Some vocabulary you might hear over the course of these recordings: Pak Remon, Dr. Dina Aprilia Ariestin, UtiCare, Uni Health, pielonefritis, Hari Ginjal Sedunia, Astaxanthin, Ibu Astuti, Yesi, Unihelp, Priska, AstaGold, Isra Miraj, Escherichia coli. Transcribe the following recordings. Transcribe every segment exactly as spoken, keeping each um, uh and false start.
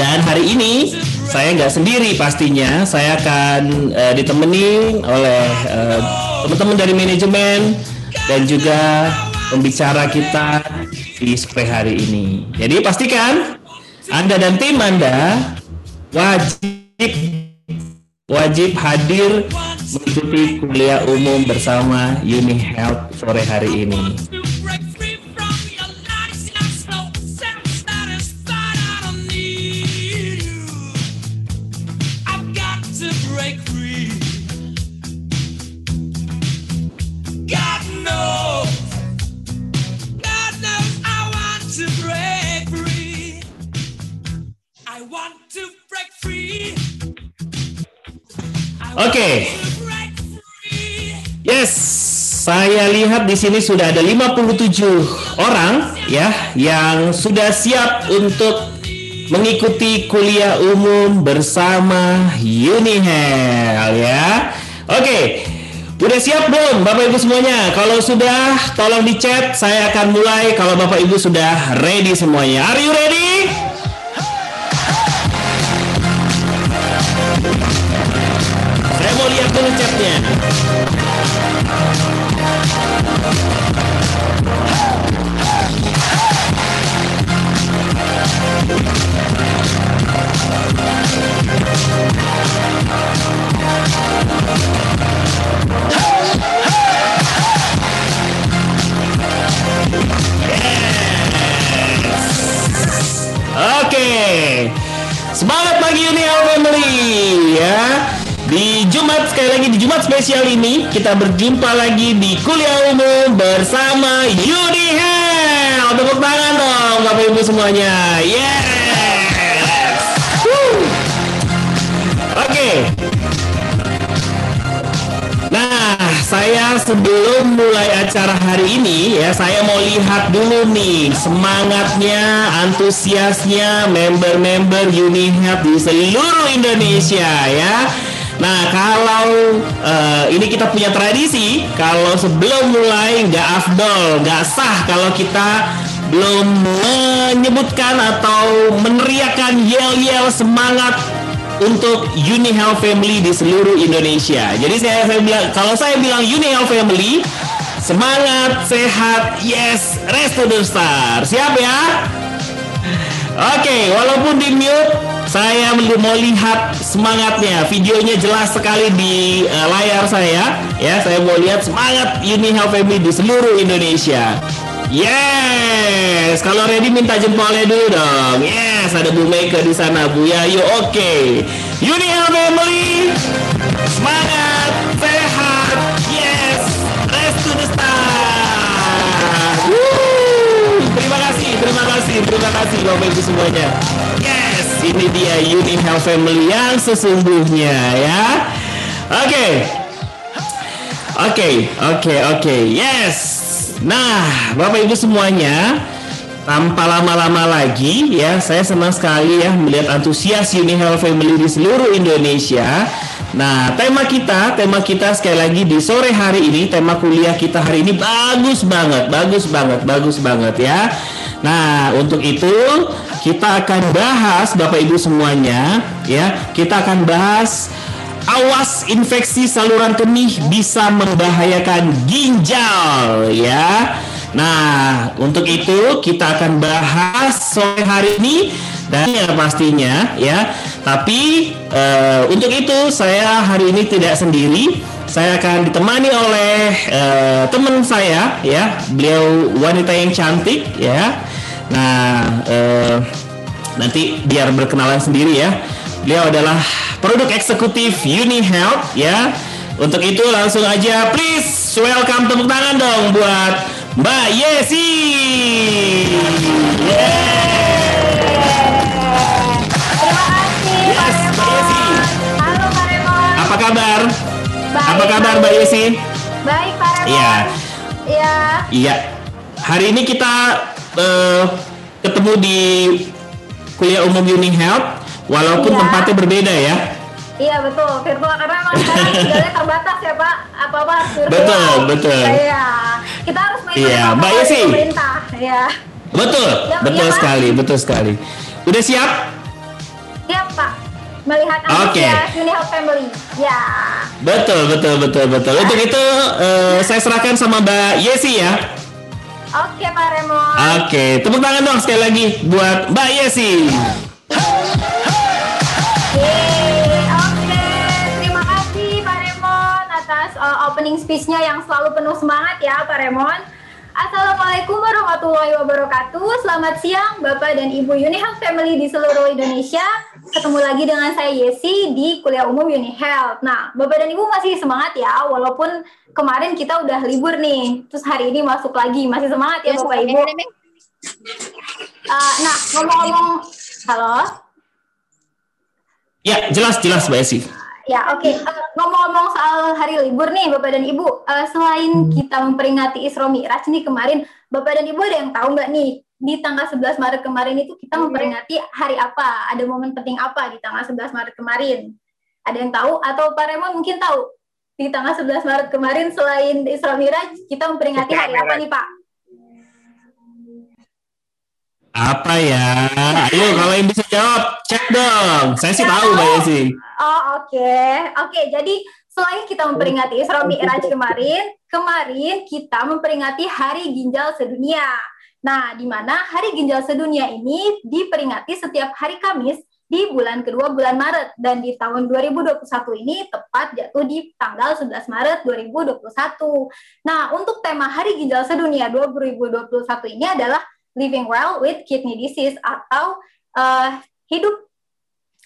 Dan hari ini saya nggak sendiri pastinya. Saya akan uh, ditemani oleh uh, teman-teman dari manajemen dan juga pembicara kita di sore hari ini. Jadi pastikan Anda dan tim Anda wajib wajib hadir mengikuti kuliah umum bersama Uni Health sore hari ini. Oke, okay. Yes, saya lihat di sini sudah ada lima puluh tujuh orang ya yang sudah siap untuk mengikuti kuliah umum bersama Unihelp ya. Oke, okay. Udah siap belum Bapak Ibu semuanya? Kalau sudah, tolong di chat. Saya akan mulai kalau Bapak Ibu sudah ready semuanya. Are you ready? Lihat dulu chatnya. Yes. Oke, semangat pagi Unihelp Family ya. Di Jumat, sekali lagi di Jumat spesial ini, kita berjumpa lagi di kuliah umum bersama Unihelp. Tepuk tangan dong Bapak Ibu semuanya. Yes. Oke, okay. Nah, saya sebelum mulai acara hari ini ya, saya mau lihat dulu nih semangatnya, antusiasnya member-member Unihelp di seluruh Indonesia ya. Nah, kalau uh, ini kita punya tradisi, kalau sebelum mulai nggak afdol, nggak sah kalau kita belum menyebutkan atau meneriakan yel-yel semangat untuk Unihelp Family di seluruh Indonesia. Jadi saya, saya bilang, kalau saya bilang Unihelp Family, semangat, sehat, yes, race to the star. Siap ya? Oke, okay, walaupun di mute, saya mau lihat semangatnya. Videonya jelas sekali di uh, layar saya ya. Saya mau lihat semangat Unihelp Family di seluruh Indonesia. Yes. Kalau ready minta jempolnya dulu dong. Yes, ada Bu Meka di sana, Bu Yayu. Oke. Okay. Unihelp Family, semangat, sehat. Yes. Race to the star. Woo. Terima kasih, terima kasih, terima kasih Bapak Ibu semuanya. Yes. Ini dia Unihelp Family yang sesungguhnya ya. Oke, okay. Oke, okay, oke, okay, oke, okay. Yes. Nah, Bapak Ibu semuanya, tanpa lama-lama lagi ya, saya senang sekali ya melihat antusias Unihelp Family di seluruh Indonesia. Nah, tema kita, tema kita sekali lagi di sore hari ini, tema kuliah kita hari ini bagus banget, bagus banget, bagus banget ya. Nah, untuk itu kita akan bahas Bapak Ibu semuanya ya, kita akan bahas awas infeksi saluran kemih bisa membahayakan ginjal ya. Nah, untuk itu kita akan bahas sore hari ini dan ya pastinya ya. Tapi uh, untuk itu saya hari ini tidak sendiri. Saya akan ditemani oleh uh, teman saya ya. Beliau wanita yang cantik ya. Nah, uh, nanti biar berkenalan sendiri ya. Beliau adalah produk eksekutif Unihelp ya. Untuk itu langsung aja please welcome, tepuk tangan dong buat Mbak Yesi. Yeah. Terima kasih, yes, Pak Remon. Halo Pak Remon. Apa kabar? Baik, apa kabar Mbak Yesi? Baik Pak Remon. Iya. Iya. Iya. Hari ini kita uh, ketemu di kuliah umum Unihelp, walaupun ya, tempatnya berbeda ya. Iya betul. Virtual karena memang sekarang tinggalnya terbatas ya Pak. Apa-apa harus virtual. Betul betul. Iya. Kita harus mengikuti ya, Mbak Yesi. Pemerintah. Iya. Betul. Ya, betul ya, sekali. Betul sekali. Udah siap? siap Pak, melihat antusias okay. Unihelp Family. Ya. Betul, betul, betul, betul. Untuk itu uh, saya serahkan sama Mbak Yesi ya. Oke Pak Remon. Oke, tepuk tangan dong sekali lagi buat Mbak Yesi. Opening speech-nya yang selalu penuh semangat ya Pak Remon. Assalamualaikum warahmatullahi wabarakatuh. Selamat siang Bapak dan Ibu Unihelp Family di seluruh Indonesia. Ketemu lagi dengan saya Yesi di Kuliah Umum Unihelp. Nah, Bapak dan Ibu masih semangat ya, walaupun kemarin kita udah libur nih. Terus hari ini masuk lagi, masih semangat ya Bapak Ibu. Uh, nah, ngomong-ngomong, halo? Ya, jelas-jelas Mbak Yesi. Ya, oke. Okay. Uh, ngomong-ngomong soal hari libur nih, Bapak dan Ibu, uh, selain kita memperingati Isra Miraj nih kemarin, Bapak dan Ibu ada yang tahu nggak nih, di tanggal sebelas Maret kemarin itu kita memperingati hari apa? Ada momen penting apa di tanggal sebelas Maret kemarin? Ada yang tahu? Atau Pak Remon mungkin tahu? Di tanggal sebelas Maret kemarin, selain Isra Miraj, kita memperingati hari apa nih, Pak? Apa ya? Ayo, kalau yang bisa jawab, cek dong. Saya sih tahu, Mbak Yesi. Oh, oke. Okay. Oke, okay, jadi selain kita memperingati Isra Miraj kemarin, kemarin kita memperingati Hari Ginjal Sedunia. Nah, di mana Hari Ginjal Sedunia ini diperingati setiap hari Kamis di bulan kedua bulan Maret. Dan di tahun dua ribu dua puluh satu ini tepat jatuh di tanggal sebelas Maret dua ribu dua puluh satu. Nah, untuk tema Hari Ginjal Sedunia dua ribu dua puluh satu ini adalah Living Well with Kidney Disease atau uh, hidup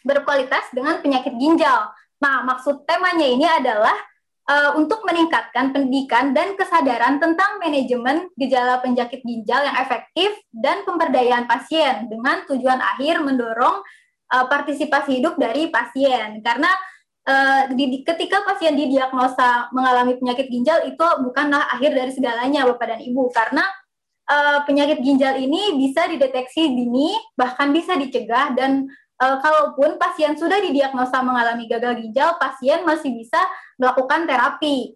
berkualitas dengan penyakit ginjal. Nah, maksud temanya ini adalah uh, untuk meningkatkan pendidikan dan kesadaran tentang manajemen gejala penyakit ginjal yang efektif dan pemberdayaan pasien dengan tujuan akhir mendorong uh, partisipasi hidup dari pasien. Karena uh, di, ketika pasien didiagnosa mengalami penyakit ginjal itu bukanlah akhir dari segalanya, Bapak dan Ibu, karena uh, penyakit ginjal ini bisa dideteksi dini, bahkan bisa dicegah, dan Uh, kalaupun pasien sudah didiagnosa mengalami gagal ginjal, pasien masih bisa melakukan terapi.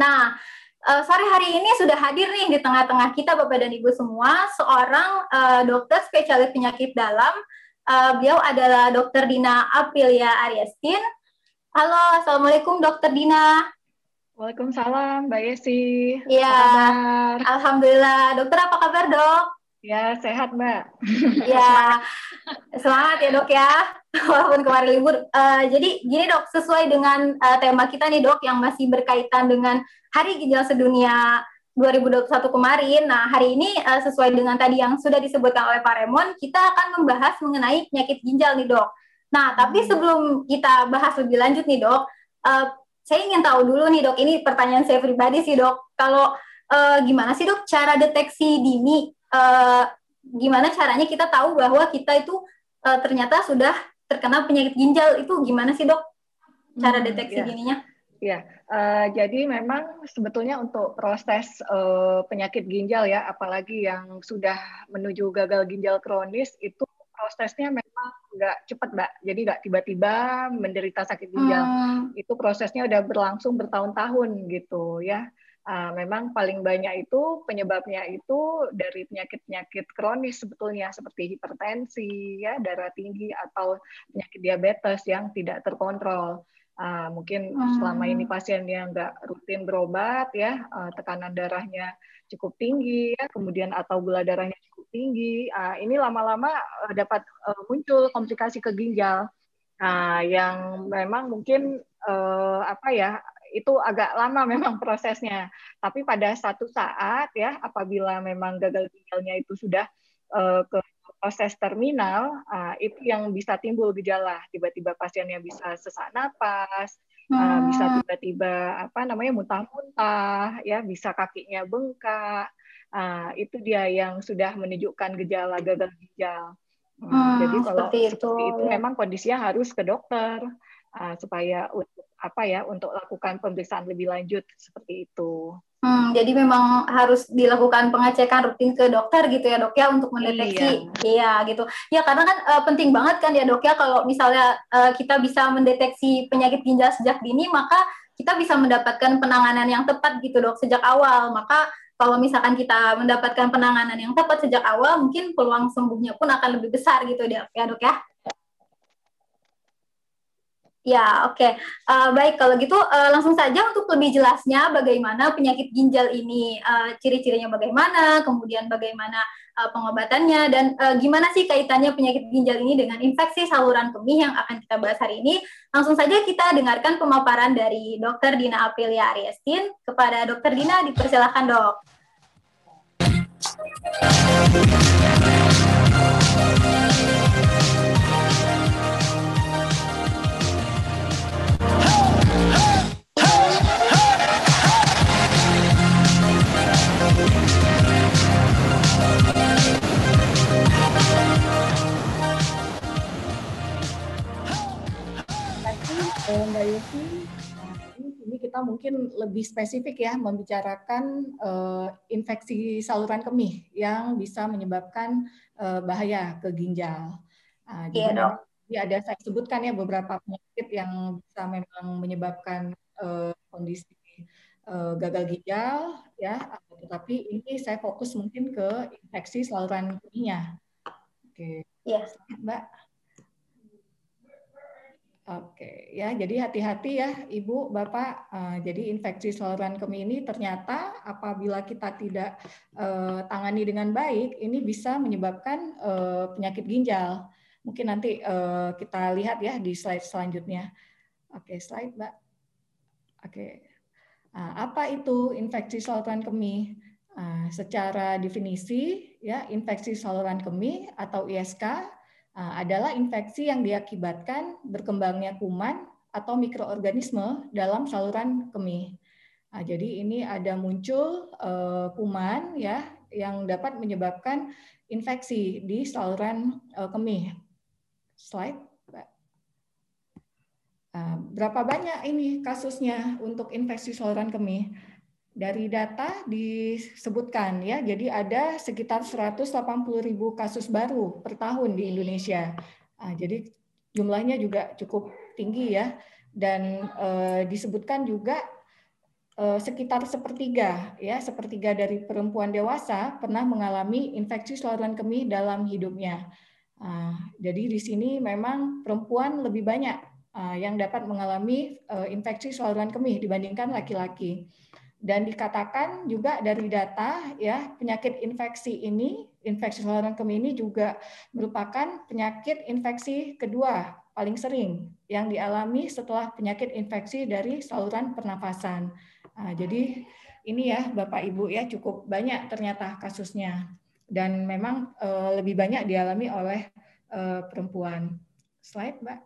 Nah, uh, sore hari ini sudah hadir nih di tengah-tengah kita Bapak dan Ibu semua, seorang uh, dokter spesialis penyakit dalam. Uh, beliau adalah dokter Dina Aprilia Ariestin. Halo, Assalamualaikum dokter Dina. Waalaikumsalam Mbak Yesi. Iya, alhamdulillah. Dokter apa kabar dok? Ya, sehat Mbak. Ya, semangat ya dok ya, walaupun kemarin libur. Uh, jadi gini dok, sesuai dengan uh, tema kita nih dok, yang masih berkaitan dengan Hari Ginjal Sedunia dua ribu dua puluh satu kemarin. Nah, hari ini uh, sesuai dengan tadi yang sudah disebutkan oleh Pak Remon, kita akan membahas mengenai penyakit ginjal nih dok. Nah, tapi sebelum kita bahas lebih lanjut nih dok, uh, saya ingin tahu dulu nih dok, ini pertanyaan saya pribadi sih dok, kalau uh, gimana sih dok cara deteksi dini? Uh, gimana caranya kita tahu bahwa kita itu uh, ternyata sudah terkena penyakit ginjal, itu gimana sih dok cara deteksi hmm, dininya? Ya, uh, jadi memang sebetulnya untuk proses uh, penyakit ginjal ya, apalagi yang sudah menuju gagal ginjal kronis, itu prosesnya memang nggak cepat Mbak, jadi nggak tiba-tiba menderita sakit ginjal, hmm. itu prosesnya udah berlangsung bertahun-tahun gitu ya. Uh, memang paling banyak itu penyebabnya itu dari penyakit-penyakit kronis sebetulnya, seperti hipertensi, ya, darah tinggi, atau penyakit diabetes yang tidak terkontrol. Uh, mungkin hmm. selama ini pasien yang nggak rutin berobat, ya, uh, tekanan darahnya cukup tinggi, ya, kemudian atau gula darahnya cukup tinggi. Uh, ini lama-lama uh, dapat uh, muncul komplikasi ke ginjal, uh, yang memang mungkin uh, apa ya? Itu agak lama memang prosesnya, tapi pada satu saat ya, apabila memang gagal ginjalnya itu sudah uh, ke proses terminal, uh, itu yang bisa timbul gejala. Tiba-tiba pasiennya bisa sesak napas, hmm. uh, bisa tiba-tiba apa namanya muntah-muntah, ya, bisa kakinya bengkak. Uh, itu dia yang sudah menunjukkan gejala gagal ginjal. Uh, hmm, jadi kalau seperti itu, seperti itu ya. Memang kondisinya harus ke dokter. Uh, supaya untuk apa ya untuk lakukan pemeriksaan lebih lanjut seperti itu. Hmm, jadi memang harus dilakukan pengecekan rutin ke dokter gitu ya dok ya untuk mendeteksi. Iya, iya gitu. Ya karena kan uh, penting banget kan ya dok ya, kalau misalnya uh, kita bisa mendeteksi penyakit ginjal sejak dini, maka kita bisa mendapatkan penanganan yang tepat gitu dok sejak awal. Maka kalau misalkan kita mendapatkan penanganan yang tepat sejak awal, mungkin peluang sembuhnya pun akan lebih besar gitu ya dok ya. Ya, oke. Okay. Uh, baik, kalau gitu uh, langsung saja untuk lebih jelasnya bagaimana penyakit ginjal ini, uh, ciri-cirinya bagaimana, kemudian bagaimana uh, pengobatannya, dan uh, gimana sih kaitannya penyakit ginjal ini dengan infeksi saluran kemih yang akan kita bahas hari ini. Langsung saja kita dengarkan pemaparan dari dokter Dina Aprilia Ariestin. Kepada dokter Dina, dipersilakan, dok. Mbak Yesi, ini kita mungkin lebih spesifik ya membicarakan uh, infeksi saluran kemih yang bisa menyebabkan uh, bahaya ke ginjal. Uh, yeah, jadi, no. Ya, ada saya sebutkan ya beberapa penyakit yang bisa memang menyebabkan uh, kondisi uh, gagal ginjal ya, tetapi ini saya fokus mungkin ke infeksi saluran kemihnya. Oke, okay. Yeah. Mbak. Oke, ya, jadi hati-hati ya Ibu, Bapak. Uh, jadi infeksi saluran kemih ini ternyata apabila kita tidak uh, tangani dengan baik, ini bisa menyebabkan uh, penyakit ginjal. Mungkin nanti uh, kita lihat ya di slide selanjutnya. Oke, slide Mbak. Oke, nah, apa itu infeksi saluran kemih? Uh, secara definisi, ya, infeksi saluran kemih atau I S K adalah infeksi yang diakibatkan berkembangnya kuman atau mikroorganisme dalam saluran kemih. Nah, jadi ini ada muncul uh, kuman ya yang dapat menyebabkan infeksi di saluran uh, kemih. Slide. Uh, berapa banyak ini kasusnya untuk infeksi saluran kemih? Dari data disebutkan ya, jadi ada sekitar seratus delapan puluh ribu kasus baru per tahun di Indonesia. Nah, jadi jumlahnya juga cukup tinggi ya, dan eh, disebutkan juga eh, sekitar sepertiga ya, sepertiga dari perempuan dewasa pernah mengalami infeksi saluran kemih dalam hidupnya. Nah, jadi di sini memang perempuan lebih banyak eh, yang dapat mengalami eh, infeksi saluran kemih dibandingkan laki-laki. Dan dikatakan juga dari data ya, penyakit infeksi ini, infeksi saluran kemih ini juga merupakan penyakit infeksi kedua paling sering yang dialami setelah penyakit infeksi dari saluran pernafasan. Nah, jadi ini ya Bapak Ibu ya, cukup banyak ternyata kasusnya, dan memang e, lebih banyak dialami oleh e, perempuan. Slide Mbak.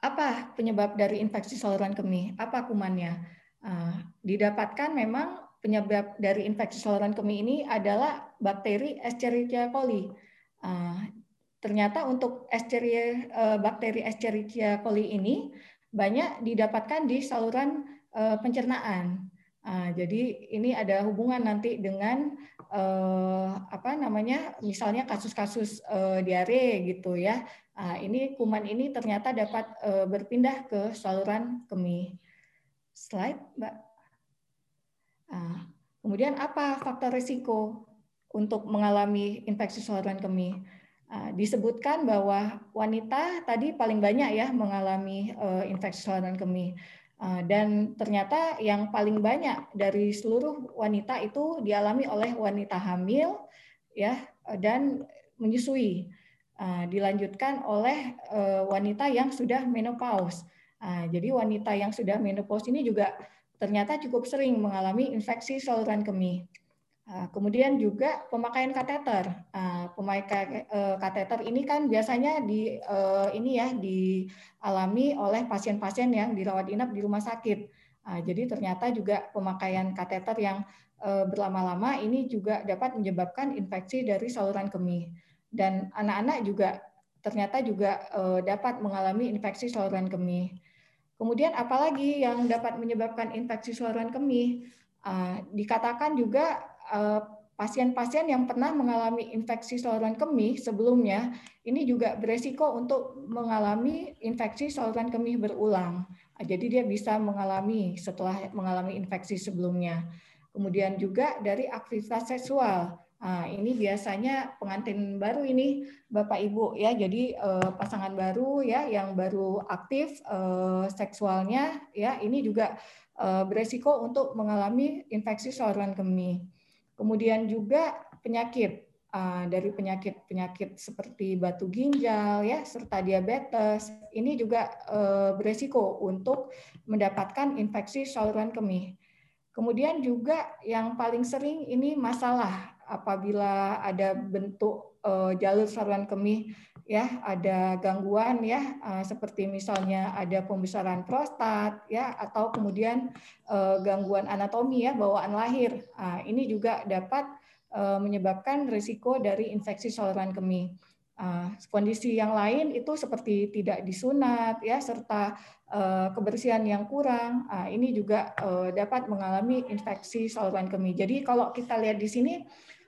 Apa penyebab dari infeksi saluran kemih? Apa kumannya? Uh, didapatkan memang penyebab dari infeksi saluran kemih ini adalah bakteri Escherichia coli. Uh, ternyata untuk Escherichia, uh, bakteri Escherichia coli ini banyak didapatkan di saluran uh, pencernaan. Uh, jadi ini ada hubungan nanti dengan uh, apa namanya, misalnya kasus-kasus uh, diare gitu ya. Uh, ini kuman ini ternyata dapat uh, berpindah ke saluran kemih. Slide Mbak. Nah, kemudian apa faktor risiko untuk mengalami infeksi saluran kemih? Nah, disebutkan bahwa wanita tadi paling banyak ya mengalami uh, infeksi saluran kemih, uh, dan ternyata yang paling banyak dari seluruh wanita itu dialami oleh wanita hamil ya dan menyusui, uh, dilanjutkan oleh uh, wanita yang sudah menopause. Nah, jadi wanita yang sudah menopause ini juga ternyata cukup sering mengalami infeksi saluran kemih. Nah, kemudian juga pemakaian kateter. Nah, pemakaian kateter ini kan biasanya di eh, ini ya dialami oleh pasien-pasien yang dirawat inap di rumah sakit. Nah, jadi ternyata juga pemakaian kateter yang eh, berlama-lama ini juga dapat menyebabkan infeksi dari saluran kemih, dan anak-anak juga ternyata juga eh, dapat mengalami infeksi saluran kemih. Kemudian apalagi yang dapat menyebabkan infeksi saluran kemih? Uh, dikatakan juga pasien-pasien uh, yang pernah mengalami infeksi saluran kemih sebelumnya, ini juga beresiko untuk mengalami infeksi saluran kemih berulang. Uh, jadi dia bisa mengalami setelah mengalami infeksi sebelumnya. Kemudian juga dari aktivitas seksual. Nah, ini biasanya pengantin baru ini Bapak Ibu ya, jadi eh, pasangan baru ya yang baru aktif eh, seksualnya ya, ini juga eh, beresiko untuk mengalami infeksi saluran kemih. Kemudian juga penyakit eh, dari penyakit-penyakit seperti batu ginjal ya serta diabetes, ini juga eh, beresiko untuk mendapatkan infeksi saluran kemih. Kemudian juga yang paling sering ini masalah apabila ada bentuk uh, jalur saluran kemih ya, ada gangguan ya, uh, seperti misalnya ada pembesaran prostat ya, atau kemudian uh, gangguan anatomi ya, bawaan lahir. Uh, ini juga dapat uh, menyebabkan risiko dari infeksi saluran kemih. Uh, kondisi yang lain itu seperti tidak disunat ya, serta uh, kebersihan yang kurang, uh, ini juga uh, dapat mengalami infeksi saluran kemih. Jadi kalau kita lihat di sini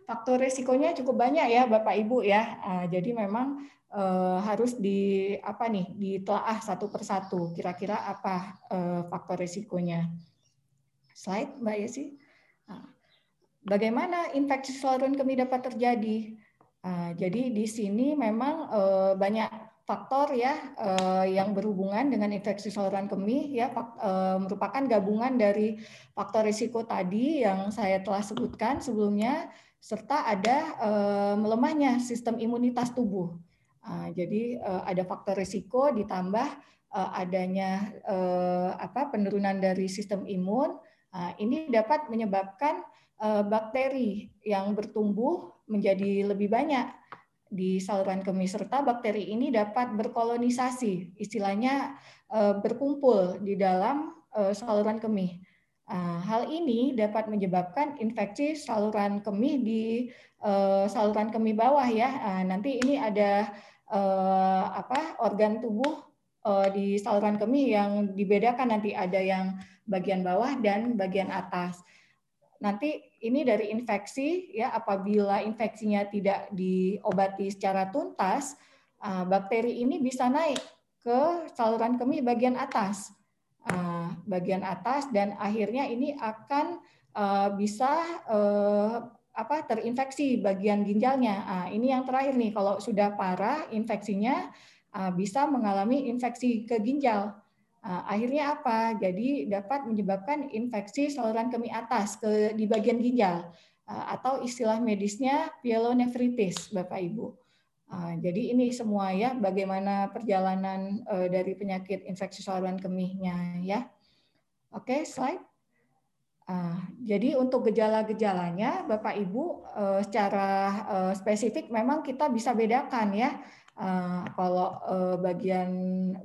faktor resikonya cukup banyak ya Bapak Ibu ya. Uh, jadi memang uh, harus di apa nih ditelaah satu persatu kira-kira apa uh, faktor resikonya. Slide Mbak Yesi. Nah, bagaimana infeksi saluran kemih dapat terjadi? Uh, jadi di sini memang uh, banyak faktor ya uh, yang berhubungan dengan infeksi saluran kemih ya, uh, merupakan gabungan dari faktor risiko tadi yang saya telah sebutkan sebelumnya, serta ada uh, melemahnya sistem imunitas tubuh. Uh, jadi uh, ada faktor risiko ditambah uh, adanya uh, apa penurunan dari sistem imun. Uh, ini dapat menyebabkan uh, bakteri yang bertumbuh menjadi lebih banyak di saluran kemih, serta bakteri ini dapat berkolonisasi, istilahnya berkumpul di dalam saluran kemih. Hal ini dapat menyebabkan infeksi saluran kemih di saluran kemih bawah ya. Nanti ini ada apa organ tubuh di saluran kemih yang dibedakan, nanti ada yang bagian bawah dan bagian atas. Nanti ini dari infeksi ya, apabila infeksinya tidak diobati secara tuntas, bakteri ini bisa naik ke saluran kemih bagian atas, bagian atas dan akhirnya ini akan bisa apa terinfeksi bagian ginjalnya. Ini yang terakhir nih, kalau sudah parah infeksinya bisa mengalami infeksi ke ginjal. Akhirnya apa? Jadi dapat menyebabkan infeksi saluran kemih atas ke di bagian ginjal atau istilah medisnya pielonefritis, Bapak Ibu. Jadi ini semua ya bagaimana perjalanan dari penyakit infeksi saluran kemihnya ya. Oke, slide. Jadi untuk gejala-gejalanya Bapak Ibu secara spesifik memang kita bisa bedakan ya. Uh, kalau uh, bagian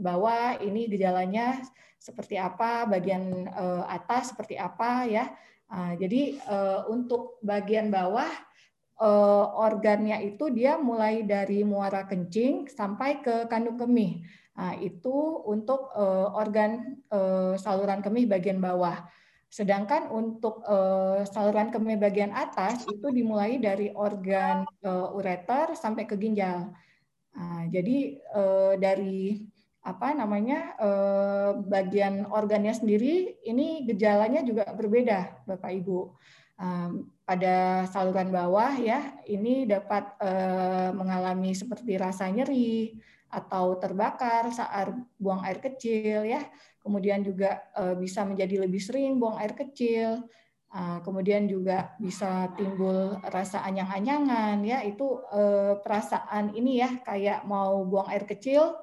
bawah ini gejalanya seperti apa, bagian uh, atas seperti apa ya. Uh, jadi uh, untuk bagian bawah uh, organnya itu dia mulai dari muara kencing sampai ke kandung kemih. Uh, itu untuk uh, organ uh, saluran kemih bagian bawah. Sedangkan untuk uh, saluran kemih bagian atas itu dimulai dari organ uh, ureter sampai ke ginjal. Nah, jadi eh, dari apa namanya eh, bagian organnya sendiri ini gejalanya juga berbeda, Bapak Ibu. Eh, pada saluran bawah ya ini dapat eh, mengalami seperti rasa nyeri atau terbakar saat buang air kecil ya. Kemudian juga eh, bisa menjadi lebih sering buang air kecil. Kemudian juga bisa timbul rasa anyang-anyangan ya, itu eh, perasaan ini ya kayak mau buang air kecil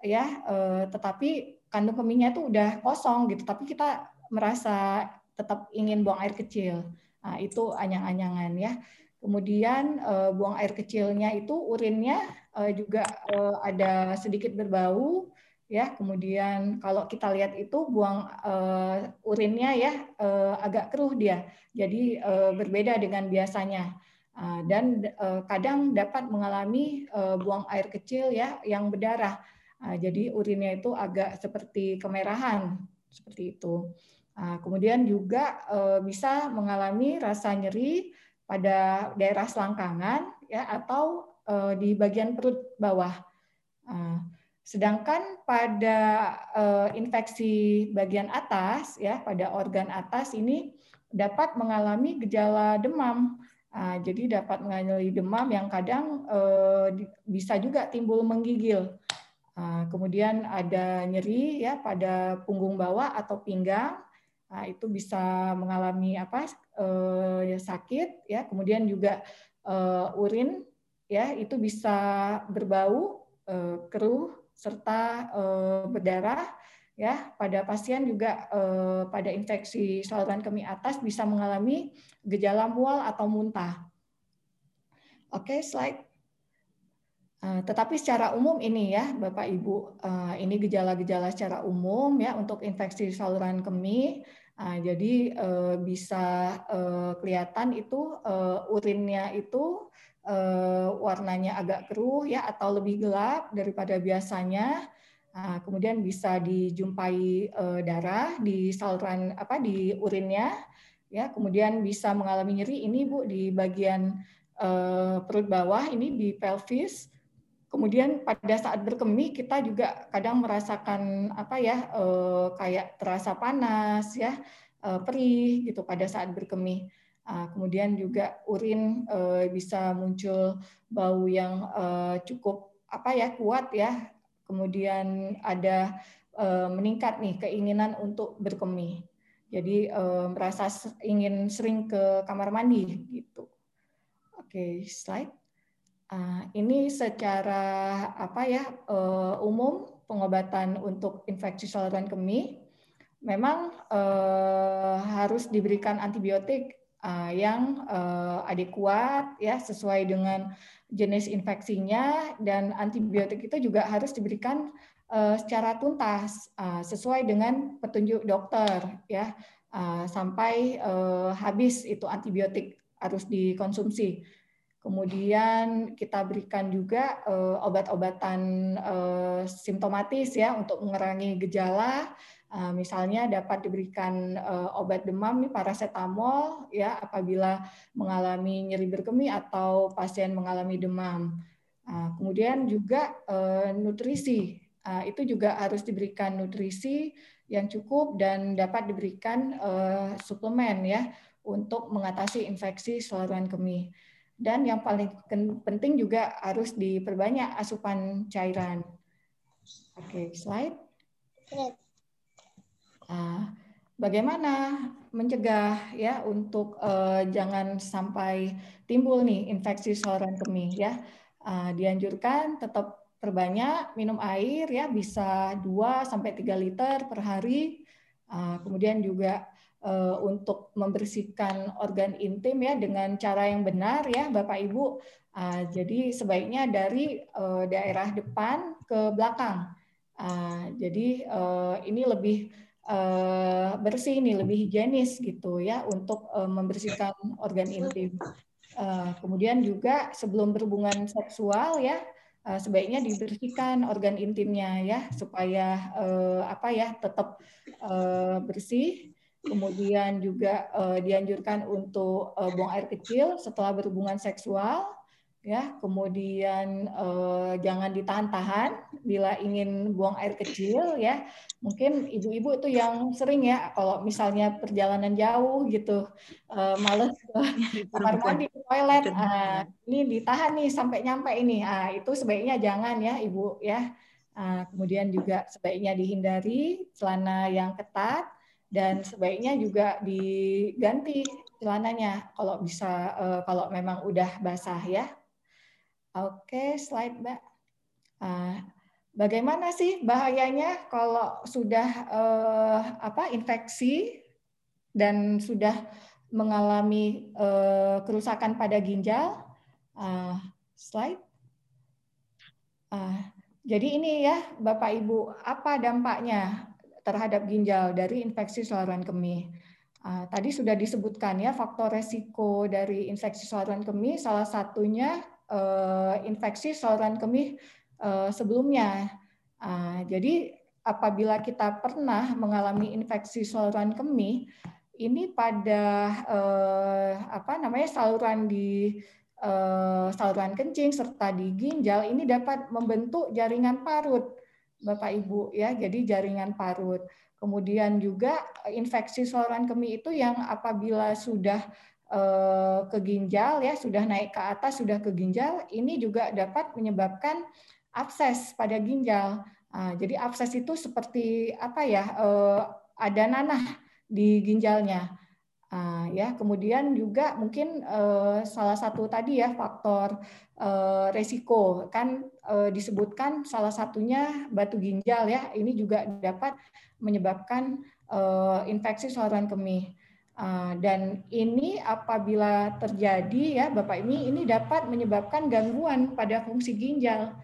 ya, eh, tetapi kandung kemihnya itu udah kosong gitu, tapi kita merasa tetap ingin buang air kecil. Nah, itu anyang-anyangan ya. Kemudian eh, buang air kecilnya itu urinnya eh, juga eh, ada sedikit berbau. Ya, kemudian kalau kita lihat itu buang uh, urinnya ya uh, agak keruh dia, jadi uh, berbeda dengan biasanya uh, dan uh, kadang dapat mengalami uh, buang air kecil ya yang berdarah, uh, jadi urinnya itu agak seperti kemerahan seperti itu. Uh, kemudian juga uh, bisa mengalami rasa nyeri pada daerah selangkangan ya atau uh, di bagian perut bawah. Uh, Sedangkan pada uh, infeksi bagian atas ya, pada organ atas ini dapat mengalami gejala demam. Nah, jadi dapat mengenali demam yang kadang eh, bisa juga timbul menggigil. Nah, kemudian ada nyeri ya pada punggung bawah atau pinggang, nah, itu bisa mengalami apa eh, sakit ya. Kemudian juga eh, urin ya itu bisa berbau, eh, keruh serta eh, berdarah. Ya, pada pasien juga eh, pada infeksi saluran kemih atas bisa mengalami gejala mual atau muntah. Oke, okay, slide. Eh, tetapi secara umum ini ya, Bapak Ibu, eh, ini gejala-gejala secara umum ya untuk infeksi saluran kemih. Nah, jadi eh, bisa eh, kelihatan itu eh, urinnya itu eh, warnanya agak keruh ya atau lebih gelap daripada biasanya. Nah, kemudian bisa dijumpai e, darah di saluran apa di urinnya, ya. Kemudian bisa mengalami nyeri ini Bu di bagian e, perut bawah ini di pelvis. Kemudian pada saat berkemih kita juga kadang merasakan apa ya e, kayak terasa panas ya e, perih gitu pada saat berkemih. Nah, kemudian juga urin e, bisa muncul bau yang e, cukup apa ya kuat ya. Kemudian ada e, meningkat nih keinginan untuk berkemih. Jadi e, merasa ingin sering ke kamar mandi gitu. Oke, slide. Uh, ini secara apa ya e, umum pengobatan untuk infeksi saluran kemih. Memang e, harus diberikan antibiotik uh, yang e, adekuat ya sesuai dengan jenis infeksinya, dan antibiotik itu juga harus diberikan uh, secara tuntas uh, sesuai dengan petunjuk dokter ya uh, sampai uh, habis itu antibiotik harus dikonsumsi. Kemudian kita berikan juga uh, obat-obatan uh, simptomatis ya untuk mengurangi gejala. Uh, misalnya dapat diberikan uh, obat demam nih paracetamol ya apabila mengalami nyeri berkemih atau pasien mengalami demam. Uh, kemudian juga uh, nutrisi uh, itu juga harus diberikan nutrisi yang cukup dan dapat diberikan uh, suplemen ya untuk mengatasi infeksi saluran kemih. Dan yang paling penting juga harus diperbanyak asupan cairan. Oke, okay, slide. Nah, bagaimana mencegah ya untuk eh, jangan sampai timbul nih infeksi saluran kemih ya. Eh, dianjurkan tetap perbanyak minum air ya bisa dua sampai tiga liter per hari. Eh, kemudian juga eh, untuk membersihkan organ intim ya dengan cara yang benar ya Bapak Ibu. Eh, jadi sebaiknya dari eh, daerah depan ke belakang. Eh, jadi eh, ini lebih Uh, bersih ini lebih higienis gitu ya untuk uh, membersihkan organ intim. Uh, kemudian juga sebelum berhubungan seksual ya uh, sebaiknya dibersihkan organ intimnya ya supaya uh, apa ya tetap uh, bersih. Kemudian juga uh, dianjurkan untuk uh, buang air kecil setelah berhubungan seksual ya. Kemudian uh, jangan ditahan-tahan bila ingin buang air kecil ya. Mungkin ibu-ibu itu yang sering ya kalau misalnya perjalanan jauh gitu uh, males ke kamar mandi toilet uh, ini ditahan nih sampai nyampe ini uh, itu sebaiknya jangan ya ibu ya. Uh, kemudian juga sebaiknya dihindari celana yang ketat dan sebaiknya juga diganti celananya kalau bisa uh, kalau memang udah basah ya. Oke, okay, slide Mbak. Uh, Bagaimana sih bahayanya kalau sudah eh, apa infeksi dan sudah mengalami eh, kerusakan pada ginjal? Uh, slide. Uh, jadi ini ya Bapak Ibu, apa dampaknya terhadap ginjal dari infeksi saluran kemih? Uh, tadi sudah disebutkan ya faktor resiko dari infeksi saluran kemih, salah satunya eh, infeksi saluran kemih sebelumnya. Jadi apabila kita pernah mengalami infeksi saluran kemih, ini pada apa namanya saluran di saluran kencing serta di ginjal ini dapat membentuk jaringan parut, Bapak Ibu ya. Jadi jaringan parut. Kemudian juga infeksi saluran kemih itu yang apabila sudah eh, ke ginjal, ya sudah naik ke atas, sudah ke ginjal, ini juga dapat menyebabkan abses pada ginjal. Nah, jadi abses itu seperti apa ya? Eh, ada nanah di ginjalnya. Uh, ya, kemudian juga mungkin uh, salah satu tadi ya faktor uh, resiko kan uh, disebutkan salah satunya batu ginjal ya, ini juga dapat menyebabkan uh, infeksi saluran kemih uh, dan ini apabila terjadi ya Bapak ini ini dapat menyebabkan gangguan pada fungsi ginjal.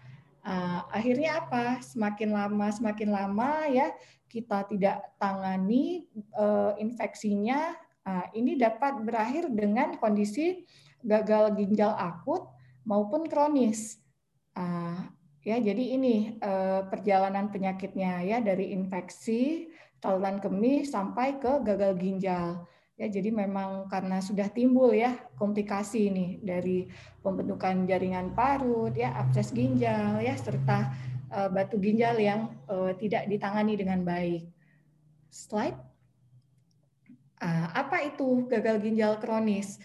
Uh, akhirnya apa? Semakin lama semakin lama ya kita tidak tangani uh, infeksinya. Nah, ini dapat berakhir dengan kondisi gagal ginjal akut maupun kronis. Nah, ya, jadi ini eh, perjalanan penyakitnya ya dari infeksi saluran kemih sampai ke gagal ginjal. Ya, jadi memang karena sudah timbul ya komplikasi ini dari pembentukan jaringan parut, ya abses ginjal, ya serta eh, batu ginjal yang eh, tidak ditangani dengan baik. Slide. Apa itu gagal ginjal kronis?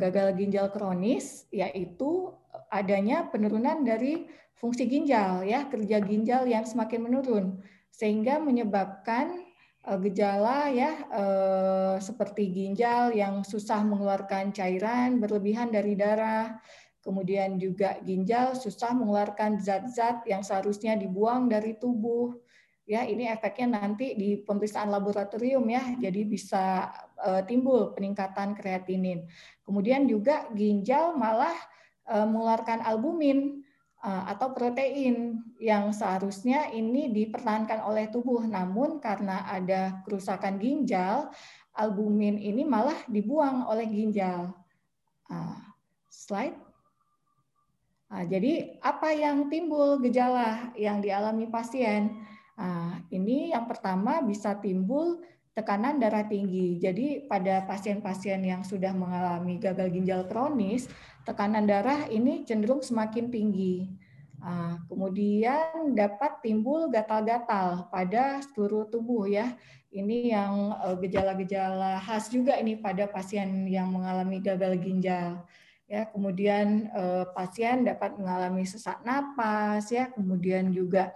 Gagal ginjal kronis yaitu adanya penurunan dari fungsi ginjal, ya kerja ginjal yang semakin menurun, sehingga menyebabkan gejala ya seperti ginjal yang susah mengeluarkan cairan berlebihan dari darah, kemudian juga ginjal susah mengeluarkan zat-zat yang seharusnya dibuang dari tubuh. Ya, ini efeknya nanti di pemeriksaan laboratorium ya, jadi bisa e, timbul peningkatan kreatinin. Kemudian juga ginjal malah e, mengeluarkan albumin e, atau protein yang seharusnya ini dipertahankan oleh tubuh. Namun karena ada kerusakan ginjal, albumin ini malah dibuang oleh ginjal. Ah, slide. Ah, jadi apa yang timbul gejala yang dialami pasien? Nah, ini yang pertama bisa timbul tekanan darah tinggi. Jadi pada pasien-pasien yang sudah mengalami gagal ginjal kronis, tekanan darah ini cenderung semakin tinggi. Nah, kemudian dapat timbul gatal-gatal pada seluruh tubuh ya. Ini yang gejala-gejala khas juga ini pada pasien yang mengalami gagal ginjal. Ya, kemudian eh, pasien dapat mengalami sesak napas ya, kemudian juga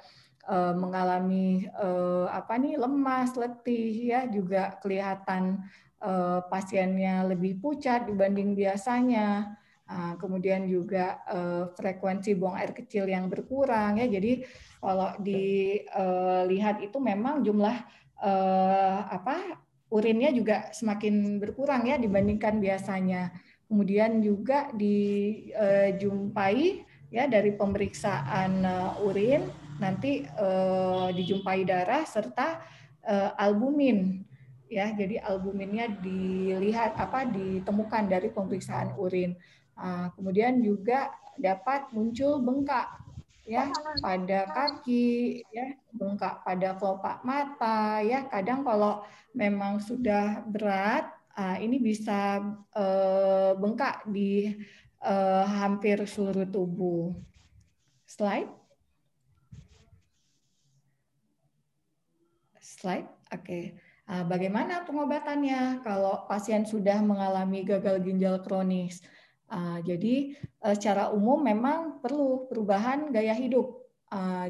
mengalami eh, apa nih lemas, letih ya, juga kelihatan eh, pasiennya lebih pucat dibanding biasanya. Nah, kemudian juga eh, frekuensi buang air kecil yang berkurang ya. Jadi kalau dilihat eh, itu memang jumlah eh, apa urinnya juga semakin berkurang ya dibandingkan biasanya. Kemudian juga dijumpai ya dari pemeriksaan eh, urin nanti eh, dijumpai darah serta eh, albumin ya, jadi albuminnya dilihat apa ditemukan dari pemeriksaan urin. Nah, kemudian juga dapat muncul bengkak ya pada kaki ya, bengkak pada kelopak mata ya, kadang kalau memang sudah berat ah, ini bisa eh, bengkak di eh, hampir seluruh tubuh. Slide. Slide, oke. Okay. Bagaimana pengobatannya kalau pasien sudah mengalami gagal ginjal kronis? Jadi secara umum memang perlu perubahan gaya hidup.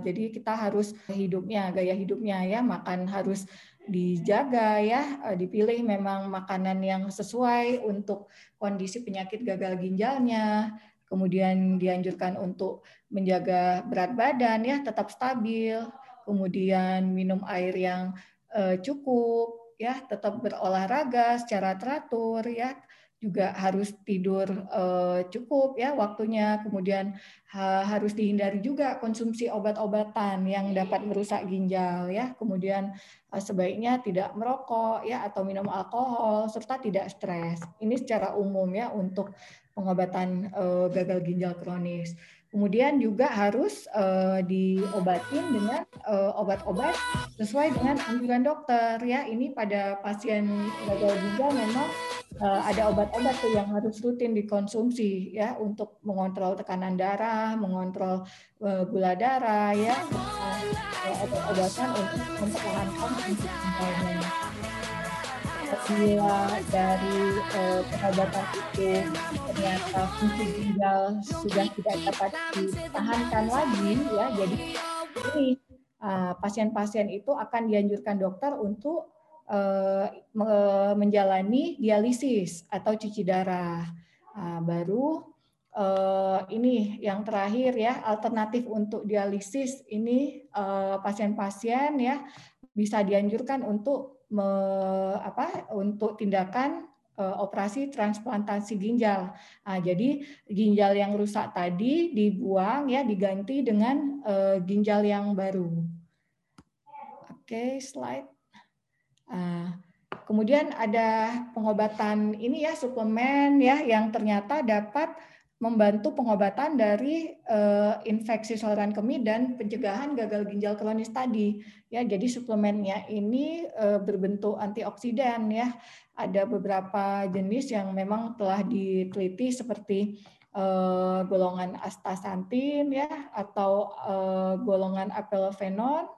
Jadi kita harus hidupnya, gaya hidupnya ya, makan harus dijaga ya, dipilih memang makanan yang sesuai untuk kondisi penyakit gagal ginjalnya. Kemudian dianjurkan untuk menjaga berat badan ya, tetap stabil. Kemudian minum air yang eh, cukup, ya, tetap berolahraga secara teratur, ya, juga harus tidur eh, cukup, ya, waktunya. Kemudian ha, harus dihindari juga konsumsi obat-obatan yang dapat merusak ginjal, ya. Kemudian eh, sebaiknya tidak merokok, ya, atau minum alkohol serta tidak stres. Ini secara umum ya untuk pengobatan eh, gagal ginjal kronis. Kemudian juga harus uh, diobatin dengan uh, obat-obat sesuai dengan anjuran dokter ya. Ini pada pasien gagal ginjal memang uh, ada obat-obat tuh yang harus rutin dikonsumsi ya untuk mengontrol tekanan darah, mengontrol uh, gula darah ya, uh, obat-obatan untuk mempertahankan fungsi ginjalnya. semua dari eh, perabatan itu ternyata fungsi ginjal sudah tidak dapat ditahankan lagi, ya. Jadi ini pasien-pasien uh, itu akan dianjurkan dokter untuk uh, menjalani dialisis atau cuci darah. Uh, baru uh, ini yang terakhir, ya, alternatif untuk dialisis ini pasien-pasien uh, ya bisa dianjurkan untuk me, apa untuk tindakan uh, operasi transplantasi ginjal. Nah, jadi ginjal yang rusak tadi dibuang, ya, diganti dengan uh, ginjal yang baru. Oke, okay, slide. Uh, Kemudian ada pengobatan ini, ya, suplemen, ya, yang ternyata dapat membantu pengobatan dari eh, infeksi saluran kemih dan pencegahan gagal ginjal kronis tadi, ya. Jadi suplemennya ini eh, berbentuk antioksidan, ya. Ada beberapa jenis yang memang telah diteliti seperti eh, golongan astaxanthin, ya, atau eh, golongan apelofenon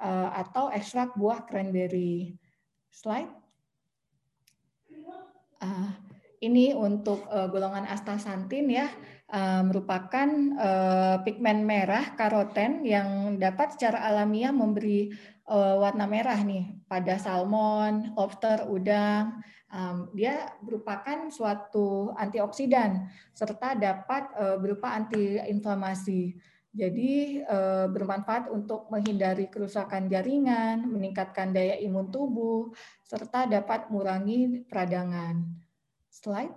eh, atau ekstrak buah cranberry. Slide. Uh, ini untuk uh, golongan astaxanthin, ya, uh, merupakan uh, pigmen merah karoten yang dapat secara alamiah memberi uh, warna merah nih pada salmon, lobster, udang. Um, dia merupakan suatu antioksidan serta dapat uh, berupa antiinflamasi. Jadi eh, bermanfaat untuk menghindari kerusakan jaringan, meningkatkan daya imun tubuh, serta dapat mengurangi peradangan. Slide.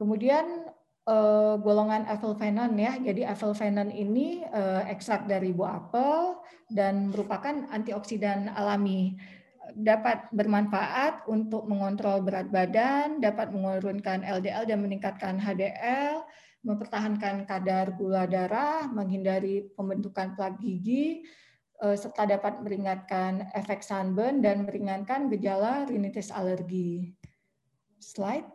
Kemudian eh, golongan avelfenon, ya. Jadi avelfenon ini eh, ekstrak dari buah apel dan merupakan antioksidan alami. Dapat bermanfaat untuk mengontrol berat badan, dapat menurunkan L D L dan meningkatkan H D L, mempertahankan kadar gula darah, menghindari pembentukan plak gigi, serta dapat meringankan efek sunburn dan meringankan gejala rinitis alergi. Slide.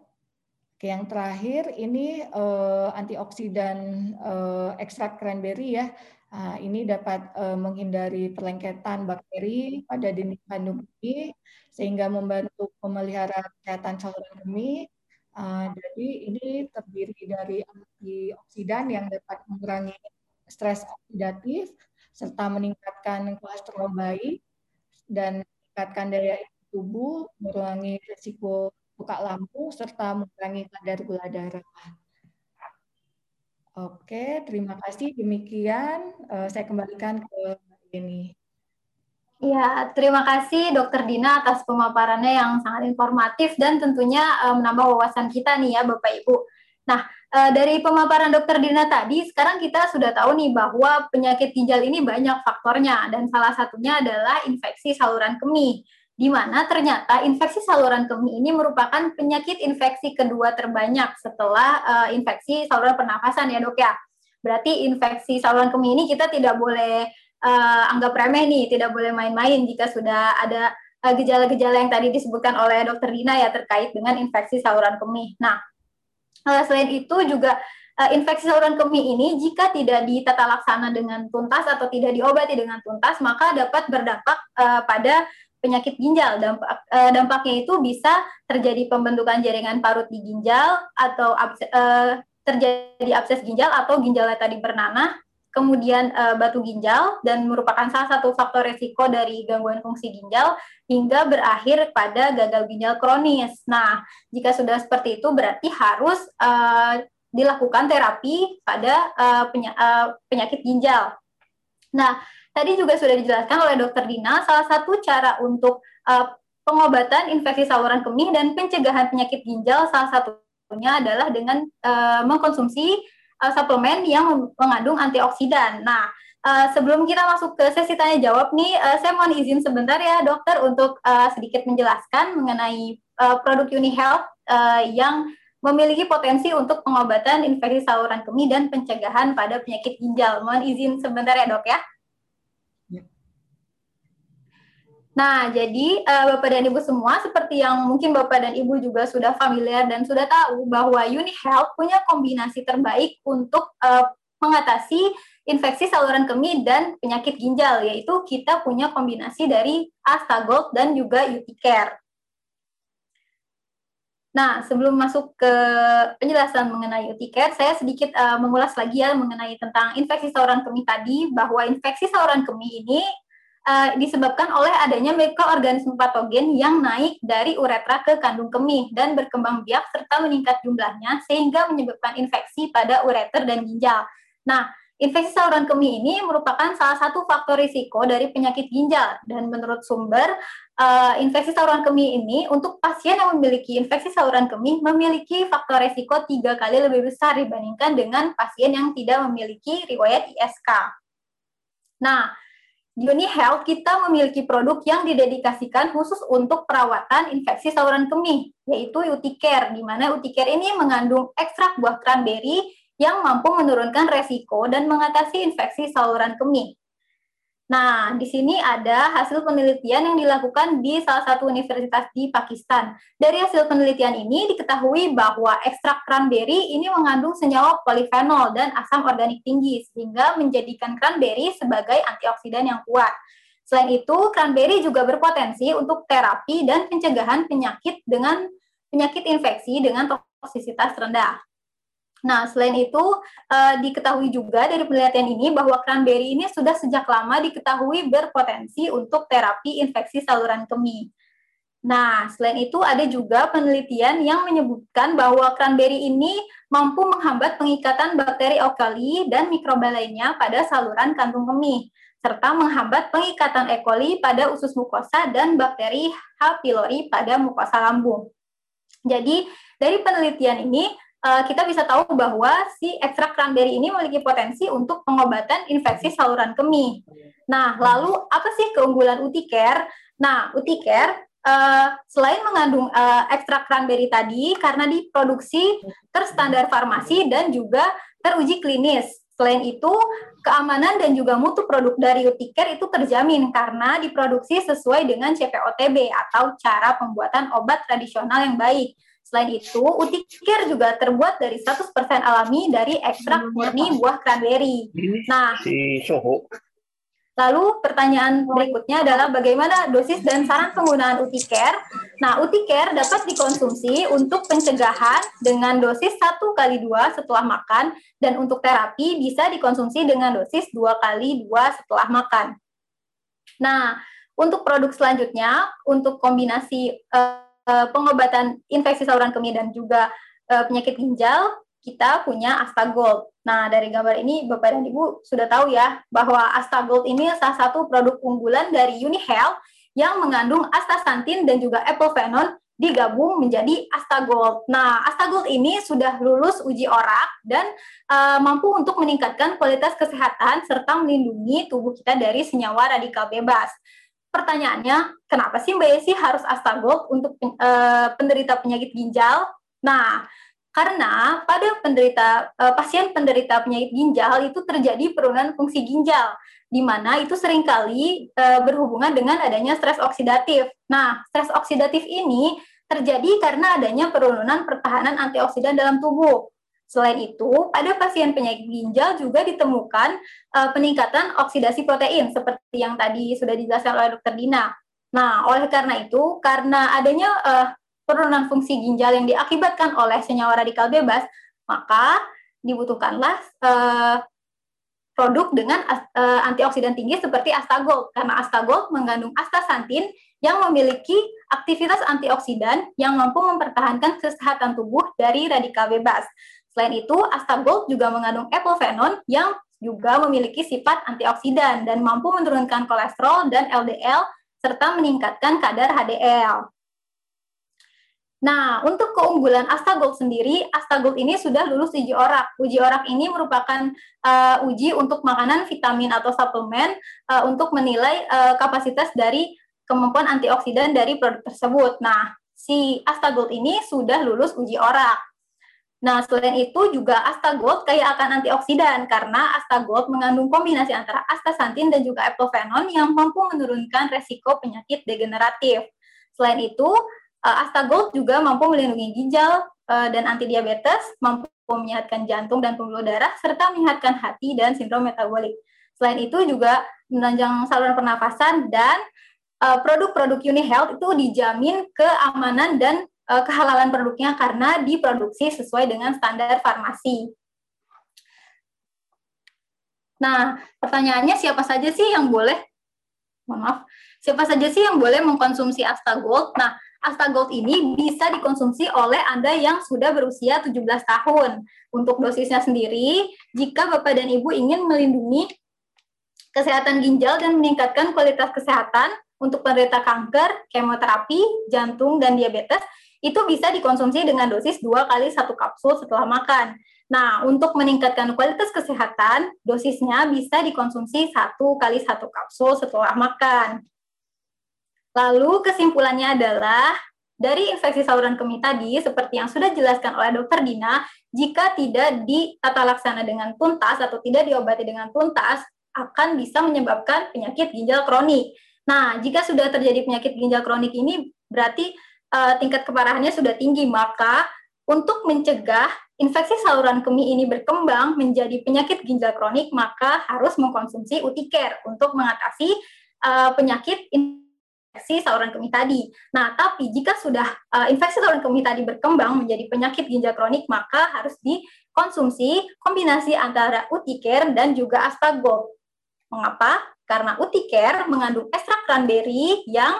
Oke, yang terakhir ini eh, antioksidan eh, ekstrak cranberry, ya. Nah, ini dapat eh, menghindari perlengketan bakteri pada dinding kandung kemih sehingga membantu memelihara kesehatan saluran kemih. Uh, jadi ini terdiri dari antioksidan yang dapat mengurangi stres oksidatif serta meningkatkan kolesterol baik dan meningkatkan daya imun tubuh, mengurangi risiko buka lambung serta mengurangi kadar gula darah. Oke, terima kasih. Demikian uh, saya kembalikan ke ini. Ya, terima kasih Dokter Dina atas pemaparannya yang sangat informatif dan tentunya e, menambah wawasan kita nih, ya, Bapak Ibu. Nah, e, dari pemaparan Dokter Dina tadi, sekarang kita sudah tahu nih bahwa penyakit ginjal ini banyak faktornya dan salah satunya adalah infeksi saluran kemih, di mana ternyata infeksi saluran kemih ini merupakan penyakit infeksi kedua terbanyak setelah e, infeksi saluran pernafasan, ya, Dok, ya. Berarti infeksi saluran kemih ini kita tidak boleh Uh, anggap remeh nih, tidak boleh main-main jika sudah ada gejala-gejala uh, gejala yang tadi disebutkan oleh Dokter Dina, ya, terkait dengan infeksi saluran kemih. Nah, uh, selain itu juga uh, infeksi saluran kemih ini jika tidak ditata laksana dengan tuntas atau tidak diobati dengan tuntas, maka dapat berdampak uh, pada penyakit ginjal. Dampak, uh, dampaknya itu bisa terjadi pembentukan jaringan parut di ginjal atau abse, uh, terjadi abses ginjal atau ginjalnya tadi bernanah, kemudian e, batu ginjal, dan merupakan salah satu faktor resiko dari gangguan fungsi ginjal hingga berakhir pada gagal ginjal kronis. Nah, jika sudah seperti itu berarti harus e, dilakukan terapi pada e, penya, e, penyakit ginjal. Nah, tadi juga sudah dijelaskan oleh Dokter Dina salah satu cara untuk e, pengobatan infeksi saluran kemih dan pencegahan penyakit ginjal salah satunya adalah dengan e, mengkonsumsi Uh, suplemen yang mengandung antioksidan. Nah, uh, sebelum kita masuk ke sesi tanya jawab nih, uh, saya mohon izin sebentar, ya, Dokter, untuk uh, sedikit menjelaskan mengenai uh, produk Uni Health uh, yang memiliki potensi untuk pengobatan infeksi saluran kemih dan pencegahan pada penyakit ginjal. Mohon izin sebentar, ya, Dok, ya. Ya. Nah, jadi uh, Bapak dan Ibu semua, seperti yang mungkin Bapak dan Ibu juga sudah familiar dan sudah tahu bahwa Uni Health punya kombinasi terbaik untuk uh, mengatasi infeksi saluran kemih dan penyakit ginjal, yaitu kita punya kombinasi dari AstaGold dan juga UtiCare. Nah, sebelum masuk ke penjelasan mengenai UtiCare, saya sedikit uh, mengulas lagi ya mengenai tentang infeksi saluran kemih tadi, bahwa infeksi saluran kemih ini uh, disebabkan oleh adanya mikroorganisme patogen yang naik dari uretra ke kandung kemih dan berkembang biak serta meningkat jumlahnya sehingga menyebabkan infeksi pada ureter dan ginjal. Nah, infeksi saluran kemih ini merupakan salah satu faktor risiko dari penyakit ginjal dan menurut sumber Uh, infeksi saluran kemih ini untuk pasien yang memiliki infeksi saluran kemih memiliki faktor resiko tiga kali lebih besar dibandingkan dengan pasien yang tidak memiliki riwayat I S K. Nah, di Uni Health kita memiliki produk yang didedikasikan khusus untuk perawatan infeksi saluran kemih, yaitu UtiCare, di mana UtiCare ini mengandung ekstrak buah cranberry yang mampu menurunkan resiko dan mengatasi infeksi saluran kemih. Nah, di sini ada hasil penelitian yang dilakukan di salah satu universitas di Pakistan. Dari hasil penelitian ini diketahui bahwa ekstrak cranberry ini mengandung senyawa polifenol dan asam organik tinggi, sehingga menjadikan cranberry sebagai antioksidan yang kuat. Selain itu, cranberry juga berpotensi untuk terapi dan pencegahan penyakit dengan penyakit infeksi dengan toksisitas rendah. Nah, selain itu eh, diketahui juga dari penelitian ini bahwa cranberry ini sudah sejak lama diketahui berpotensi untuk terapi infeksi saluran kemih. Nah, selain itu ada juga penelitian yang menyebutkan bahwa cranberry ini mampu menghambat pengikatan bakteri E. coli dan mikroba lainnya pada saluran kandung kemih, serta menghambat pengikatan E. coli pada usus mukosa dan bakteri H. pylori pada mukosa lambung. Jadi, dari penelitian ini, kita bisa tahu bahwa si ekstrak cranberry ini memiliki potensi untuk pengobatan infeksi saluran kemih. Nah, lalu apa sih keunggulan UtiCare? Nah, UtiCare uh, selain mengandung uh, ekstrak cranberry tadi, karena diproduksi terstandar farmasi dan juga teruji klinis. Selain itu, keamanan dan juga mutu produk dari UtiCare itu terjamin karena diproduksi sesuai dengan C P O T B atau cara pembuatan obat tradisional yang baik. Selain itu, UtiCare juga terbuat dari seratus persen alami dari ekstrak murni buah cranberry. Nah, lalu pertanyaan berikutnya adalah bagaimana dosis dan saran penggunaan UtiCare? Nah, UtiCare dapat dikonsumsi untuk pencegahan dengan dosis satu kali dua setelah makan, dan untuk terapi bisa dikonsumsi dengan dosis dua kali dua setelah makan. Nah, untuk produk selanjutnya, untuk kombinasi uh, pengobatan infeksi saluran kemih dan juga uh, penyakit ginjal, kita punya AstaGold. Nah, dari gambar ini Bapak dan Ibu sudah tahu ya bahwa AstaGold ini salah satu produk unggulan dari Uni Health yang mengandung astaxanthin dan juga epovenon digabung menjadi AstaGold. Nah, AstaGold ini sudah lulus uji orak dan uh, mampu untuk meningkatkan kualitas kesehatan serta melindungi tubuh kita dari senyawa radikal bebas. Pertanyaannya, kenapa sih Mbak Yesi harus AstaGold untuk e, penderita penyakit ginjal? Nah, karena pada penderita e, pasien penderita penyakit ginjal itu terjadi penurunan fungsi ginjal, di mana itu seringkali e, berhubungan dengan adanya stres oksidatif. Nah, stres oksidatif ini terjadi karena adanya penurunan pertahanan antioksidan dalam tubuh. Selain itu, pada pasien penyakit ginjal juga ditemukan uh, peningkatan oksidasi protein seperti yang tadi sudah dijelaskan oleh dokter Dina. Nah, oleh karena itu, karena adanya uh, penurunan fungsi ginjal yang diakibatkan oleh senyawa radikal bebas, maka dibutuhkanlah uh, produk dengan uh, antioksidan tinggi seperti AstaGold, karena AstaGold mengandung astaxanthin yang memiliki aktivitas antioksidan yang mampu mempertahankan kesehatan tubuh dari radikal bebas. Selain itu, AstaGold juga mengandung epovenon yang juga memiliki sifat antioksidan dan mampu menurunkan kolesterol dan L D L serta meningkatkan kadar H D L. Nah, untuk keunggulan AstaGold sendiri, AstaGold ini sudah lulus uji orak. Uji orak ini merupakan uh, uji untuk makanan, vitamin atau suplemen uh, untuk menilai uh, kapasitas dari kemampuan antioksidan dari produk tersebut. Nah, si AstaGold ini sudah lulus uji orak. Nah, selain itu juga AstaGold kaya akan antioksidan karena AstaGold mengandung kombinasi antara astaxanthin dan juga epovenon yang mampu menurunkan resiko penyakit degeneratif. Selain itu, AstaGold juga mampu melindungi ginjal dan anti diabetes, mampu menyehatkan jantung dan pembuluh darah, serta menyehatkan hati dan sindrom metabolik. Selain itu juga menunjang saluran pernafasan, dan uh, produk-produk Uni Health itu dijamin keamanan dan uh, kehalalan produknya karena diproduksi sesuai dengan standar farmasi. Nah, pertanyaannya siapa saja sih yang boleh, mohon maaf, siapa saja sih yang boleh mengkonsumsi AstaGold? Nah, AstaGold ini bisa dikonsumsi oleh Anda yang sudah berusia tujuh belas tahun. Untuk dosisnya sendiri, jika Bapak dan Ibu ingin melindungi kesehatan ginjal dan meningkatkan kualitas kesehatan untuk penderita kanker, kemoterapi, jantung, dan diabetes, itu bisa dikonsumsi dengan dosis dua kali satu kapsul setelah makan. Nah, untuk meningkatkan kualitas kesehatan, dosisnya bisa dikonsumsi satu kali satu kapsul setelah makan. Lalu kesimpulannya adalah, dari infeksi saluran kemih tadi, seperti yang sudah dijelaskan oleh dokter Dina, jika tidak ditata laksana dengan tuntas atau tidak diobati dengan tuntas, akan bisa menyebabkan penyakit ginjal kronik. Nah, jika sudah terjadi penyakit ginjal kronik ini, berarti uh, tingkat keparahannya sudah tinggi, maka untuk mencegah infeksi saluran kemih ini berkembang menjadi penyakit ginjal kronik, maka harus mengkonsumsi UtiCare untuk mengatasi uh, penyakit infeksi saluran kemih tadi. Nah, tapi jika sudah uh, infeksi saluran kemih tadi berkembang menjadi penyakit ginjal kronik, maka harus dikonsumsi kombinasi antara UtiCare dan juga AstaGold. Mengapa? Karena UtiCare mengandung ekstrak cranberry yang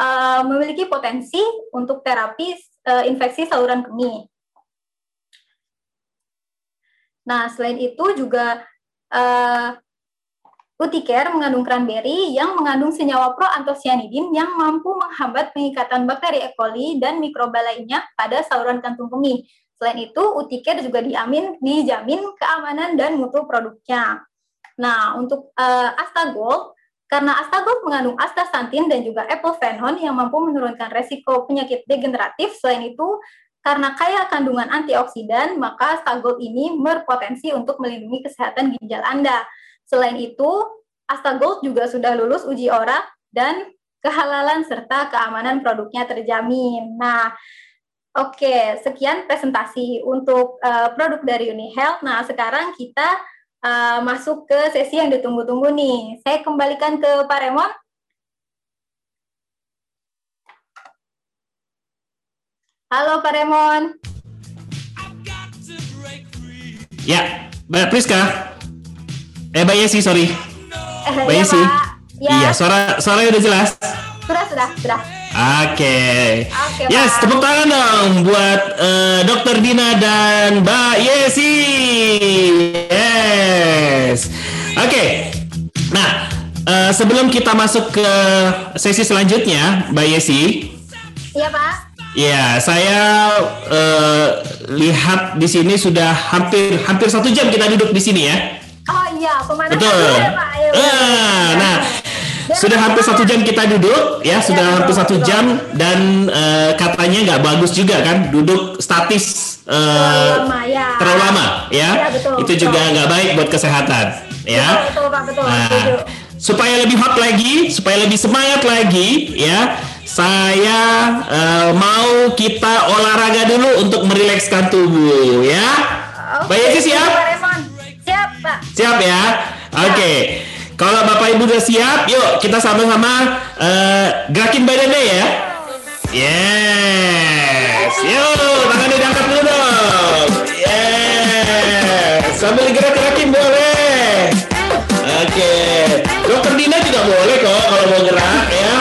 uh, memiliki potensi untuk terapi uh, infeksi saluran kemih. Nah, selain itu juga uh, UtiCare mengandung cranberry yang mengandung senyawa proantosianidin yang mampu menghambat pengikatan bakteri E. coli dan mikroba lainnya pada saluran kantung kemih. Selain itu, UtiCare juga diamin, dijamin keamanan dan mutu produknya. Nah, untuk uh, AstaGold, karena AstaGold mengandung astaxanthin dan juga eplevenone yang mampu menurunkan resiko penyakit degeneratif, selain itu, karena kaya kandungan antioksidan, maka AstaGold ini berpotensi untuk melindungi kesehatan ginjal Anda. Selain itu, AstaGold juga sudah lulus uji ora dan kehalalan serta keamanan produknya terjamin. Nah, oke, sekian presentasi untuk uh, produk dari Uni Health. Nah, sekarang kita uh, masuk ke sesi yang ditunggu-tunggu nih. Saya kembalikan ke Pak Remon. Halo Pak Remon. Ya, Mbak Priska. Eh, Mbak Yesi, sorry. Eh, Mbak ya, Yesi. Ya. Iya, suara suaranya udah jelas. Sudah, sudah, sudah. Oke. Okay. Okay, yes, Pak. Tepuk tangan dong buat uh, dokter Dina dan Mbak Yesi. Yes. Oke. Okay. Nah, uh, sebelum kita masuk ke sesi selanjutnya, Mbak Yesi. Iya, Pak. Ya, saya uh, lihat di sini sudah hampir hampir satu jam kita duduk di sini ya. Oh iya, pemanasan dulu ya, Pak. Ayo, uh, nah, ya. Sudah hampir satu jam kita duduk ya, sudah ya, hampir satu jam dan uh, katanya nggak bagus juga kan, duduk statis uh, terlalu lama ya. Terlalu lama, ya. Ya betul, itu betul. Juga nggak baik buat kesehatan ya. Betul, betul, Pak, betul. Nah, betul. Supaya lebih hot lagi, supaya lebih semangat lagi ya. Saya uh, mau kita olahraga dulu untuk merilekskan tubuh ya. Mbak Yesi siap? Siap, Pak. Siap ya. Oke. Okay. Kalau Bapak Ibu sudah siap, yuk kita sama-sama uh, gerakin badannya ya. Yes. Yuk, tangannya diangkat dulu dong. Yes. Sambil gerak-gerakin boleh. Oke. Okay. Dokter Dina juga boleh kok kalau mau gerak ya.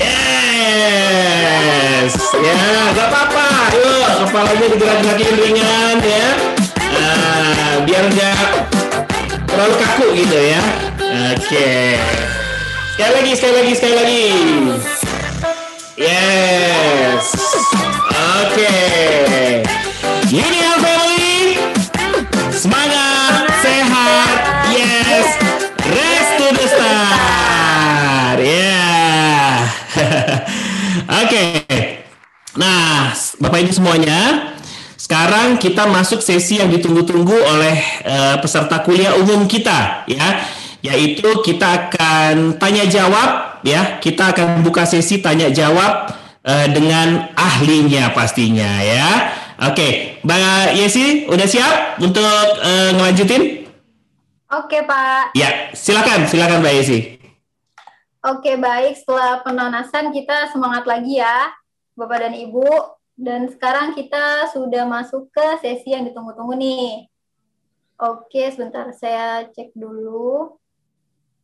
Yes, ya, nggak apa-apa. Yuk, kepalanya digerak-gerakin ringan ya. Nah, biar nggak terlalu kaku gitu ya. Oke. Okay. Sekali lagi, sekali lagi, sekali lagi. Yes. Oke. Okay. Gini ya, family. Semangat, sehat. Yes. Rest to the star. Yeah. Oke, okay. Nah Bapak Ibu semuanya, sekarang kita masuk sesi yang ditunggu-tunggu oleh uh, peserta kuliah umum kita ya, yaitu kita akan tanya jawab ya, kita akan buka sesi tanya jawab uh, dengan ahlinya pastinya ya, Oke, Mbak Yesi, udah siap untuk uh, ngelanjutin? Oke, Pak. Ya, silakan, silakan Mbak Yesi. Oke, baik. Setelah penonasan kita semangat lagi ya, Bapak dan Ibu. Dan sekarang kita sudah masuk ke sesi yang ditunggu-tunggu nih. Oke, sebentar saya cek dulu.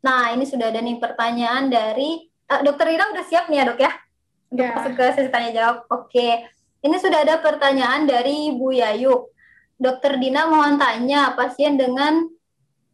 Nah, ini sudah ada nih pertanyaan dari uh, Dokter Dina udah siap nih ya, Dok ya? Udah masuk ke sesi tanya jawab. Oke. Ini sudah ada pertanyaan dari Bu Yayu. Dokter Dina mohon tanya, pasien dengan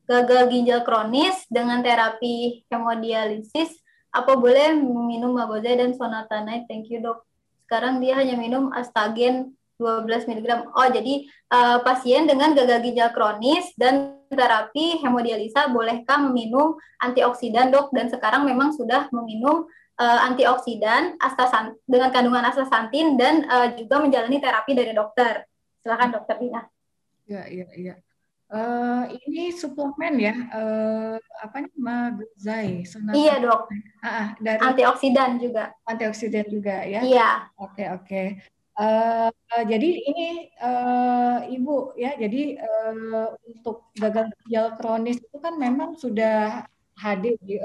gagal ginjal kronis dengan terapi hemodialisis, apa boleh minum Maboza dan Sonatanide? Thank you, Dok. Sekarang dia hanya minum Astagen dua belas miligram. Oh, jadi uh, pasien dengan gagal ginjal kronis dan terapi hemodialisa bolehkah meminum antioksidan, Dok? Dan sekarang memang sudah meminum Uh, antioksidan astaxanthin, dengan kandungan astaxanthin dan uh, juga menjalani terapi dari dokter. Silakan Dokter Dina. Ya, ya, ya. Uh, ini suplemen ya, uh, apa nih, maguzai? Iya dok. Ah, dari antioksidan juga. Antioksidan juga ya. Iya. Oke, oke. Uh, jadi ini uh, Ibu ya, jadi uh, untuk gagal ginjal kronis itu kan memang sudah H D eh,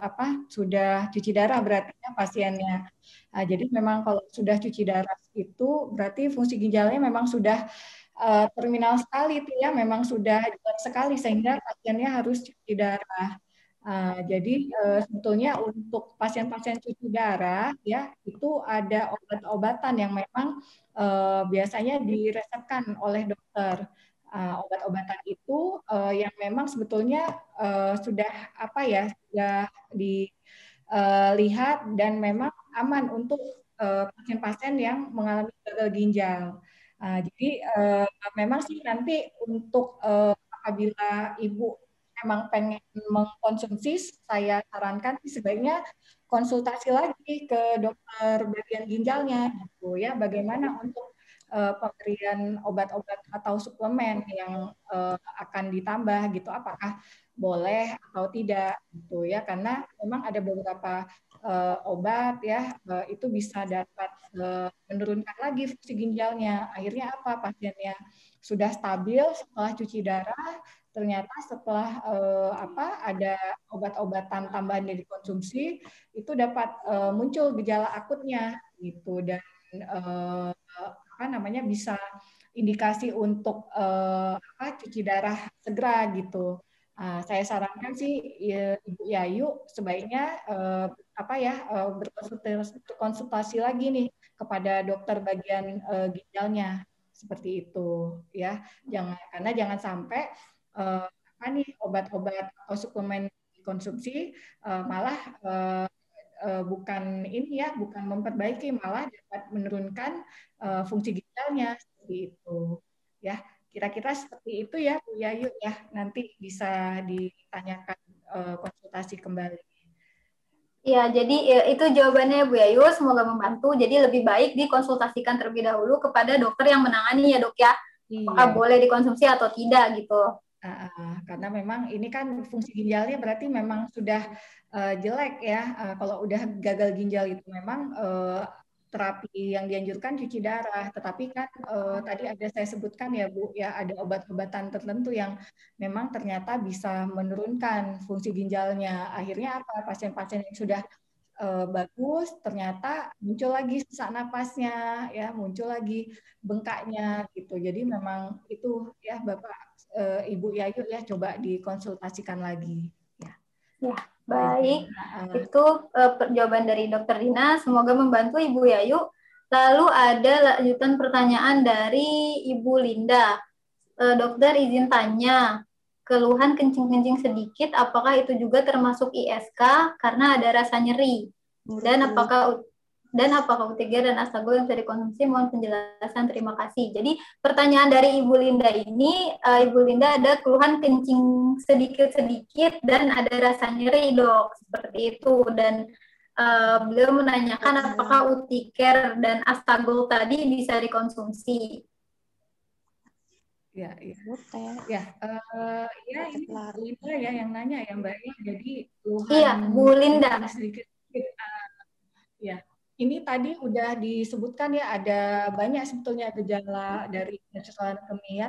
apa sudah cuci darah berarti ya, pasiennya. Nah, jadi memang kalau sudah cuci darah itu berarti fungsi ginjalnya memang sudah eh, terminal sekali itu ya, memang sudah jelas sekali sehingga pasiennya harus cuci darah. Uh, jadi uh, sebetulnya untuk pasien-pasien cuci darah ya itu ada obat-obatan yang memang uh, biasanya diresepkan oleh dokter. Uh, obat-obatan itu uh, yang memang sebetulnya uh, sudah apa ya sudah dilihat uh, dan memang aman untuk uh, pasien-pasien yang mengalami gagal ginjal. Uh, jadi uh, memang sih nanti untuk uh, apabila ibu memang pengen mengkonsumsi, saya sarankan sebaiknya konsultasi lagi ke dokter bagian ginjalnya gitu ya, bagaimana untuk pemberian obat-obat atau suplemen yang uh, akan ditambah gitu, apakah boleh atau tidak gitu ya, karena memang ada beberapa uh, obat ya uh, itu bisa dapat uh, menurunkan lagi fungsi ginjalnya. Akhirnya apa, pasiennya sudah stabil setelah cuci darah, ternyata setelah uh, apa ada obat-obatan tambahan yang dikonsumsi itu dapat uh, muncul gejala akutnya gitu, dan uh, namanya bisa indikasi untuk eh, apa, cuci darah segera gitu. Nah, saya sarankan sih ya, Ibu Yayu sebaiknya eh, apa ya eh, berkonsultasi, berkonsultasi lagi nih kepada dokter bagian eh, ginjalnya seperti itu ya. Jangan karena jangan sampai eh, apa nih obat-obat atau suplemen dikonsumsi eh, malah eh, bukan ini ya, bukan memperbaiki, malah dapat menurunkan uh, fungsi ginjalnya seperti itu ya. Kira-kira seperti itu ya Bu Yayu ya, nanti bisa ditanyakan uh, konsultasi kembali. Iya, jadi ya, itu jawabannya Bu Yayu, semoga membantu. Jadi lebih baik dikonsultasikan terlebih dahulu kepada dokter yang menangani ya dok ya, apakah iya. boleh dikonsumsi atau tidak gitu. Uh, karena memang ini kan fungsi ginjalnya berarti memang sudah uh, jelek ya. Uh, kalau udah gagal ginjal itu memang uh, terapi yang dianjurkan cuci darah. Tetapi kan uh, tadi ada saya sebutkan ya Bu, ya ada obat-obatan tertentu yang memang ternyata bisa menurunkan fungsi ginjalnya. Akhirnya apa? Pasien-pasien yang sudah uh, bagus ternyata muncul lagi sesak napasnya, ya muncul lagi bengkaknya gitu. Jadi memang itu ya Bapak. Uh, Ibu Yayu ya, coba dikonsultasikan lagi. Ya, ya baik. Uh, Itu uh, jawaban dari Dokter Dina. Semoga membantu Ibu Yayu. Lalu ada lanjutan pertanyaan dari Ibu Linda. Uh, dokter izin tanya, keluhan kencing-kencing sedikit, apakah itu juga termasuk I S K karena ada rasa nyeri? Dan apakah dan apakah UtiCare dan AstaGold yang bisa dikonsumsi? Mohon penjelasan, terima kasih. Jadi pertanyaan dari Ibu Linda ini, uh, Ibu Linda ada keluhan kencing sedikit-sedikit dan ada rasa nyeri dok, seperti itu. Dan uh, beliau menanyakan apakah UtiCare dan AstaGold tadi bisa dikonsumsi? Ya, ya, ya, uh, ya ini Bu Linda ya yang nanya ya Mbak. Jadi keluhan iya, Bu Linda sedikit-sedikit, uh, ya. ini tadi udah disebutkan ya, ada banyak sebetulnya gejala dari persoalan kemia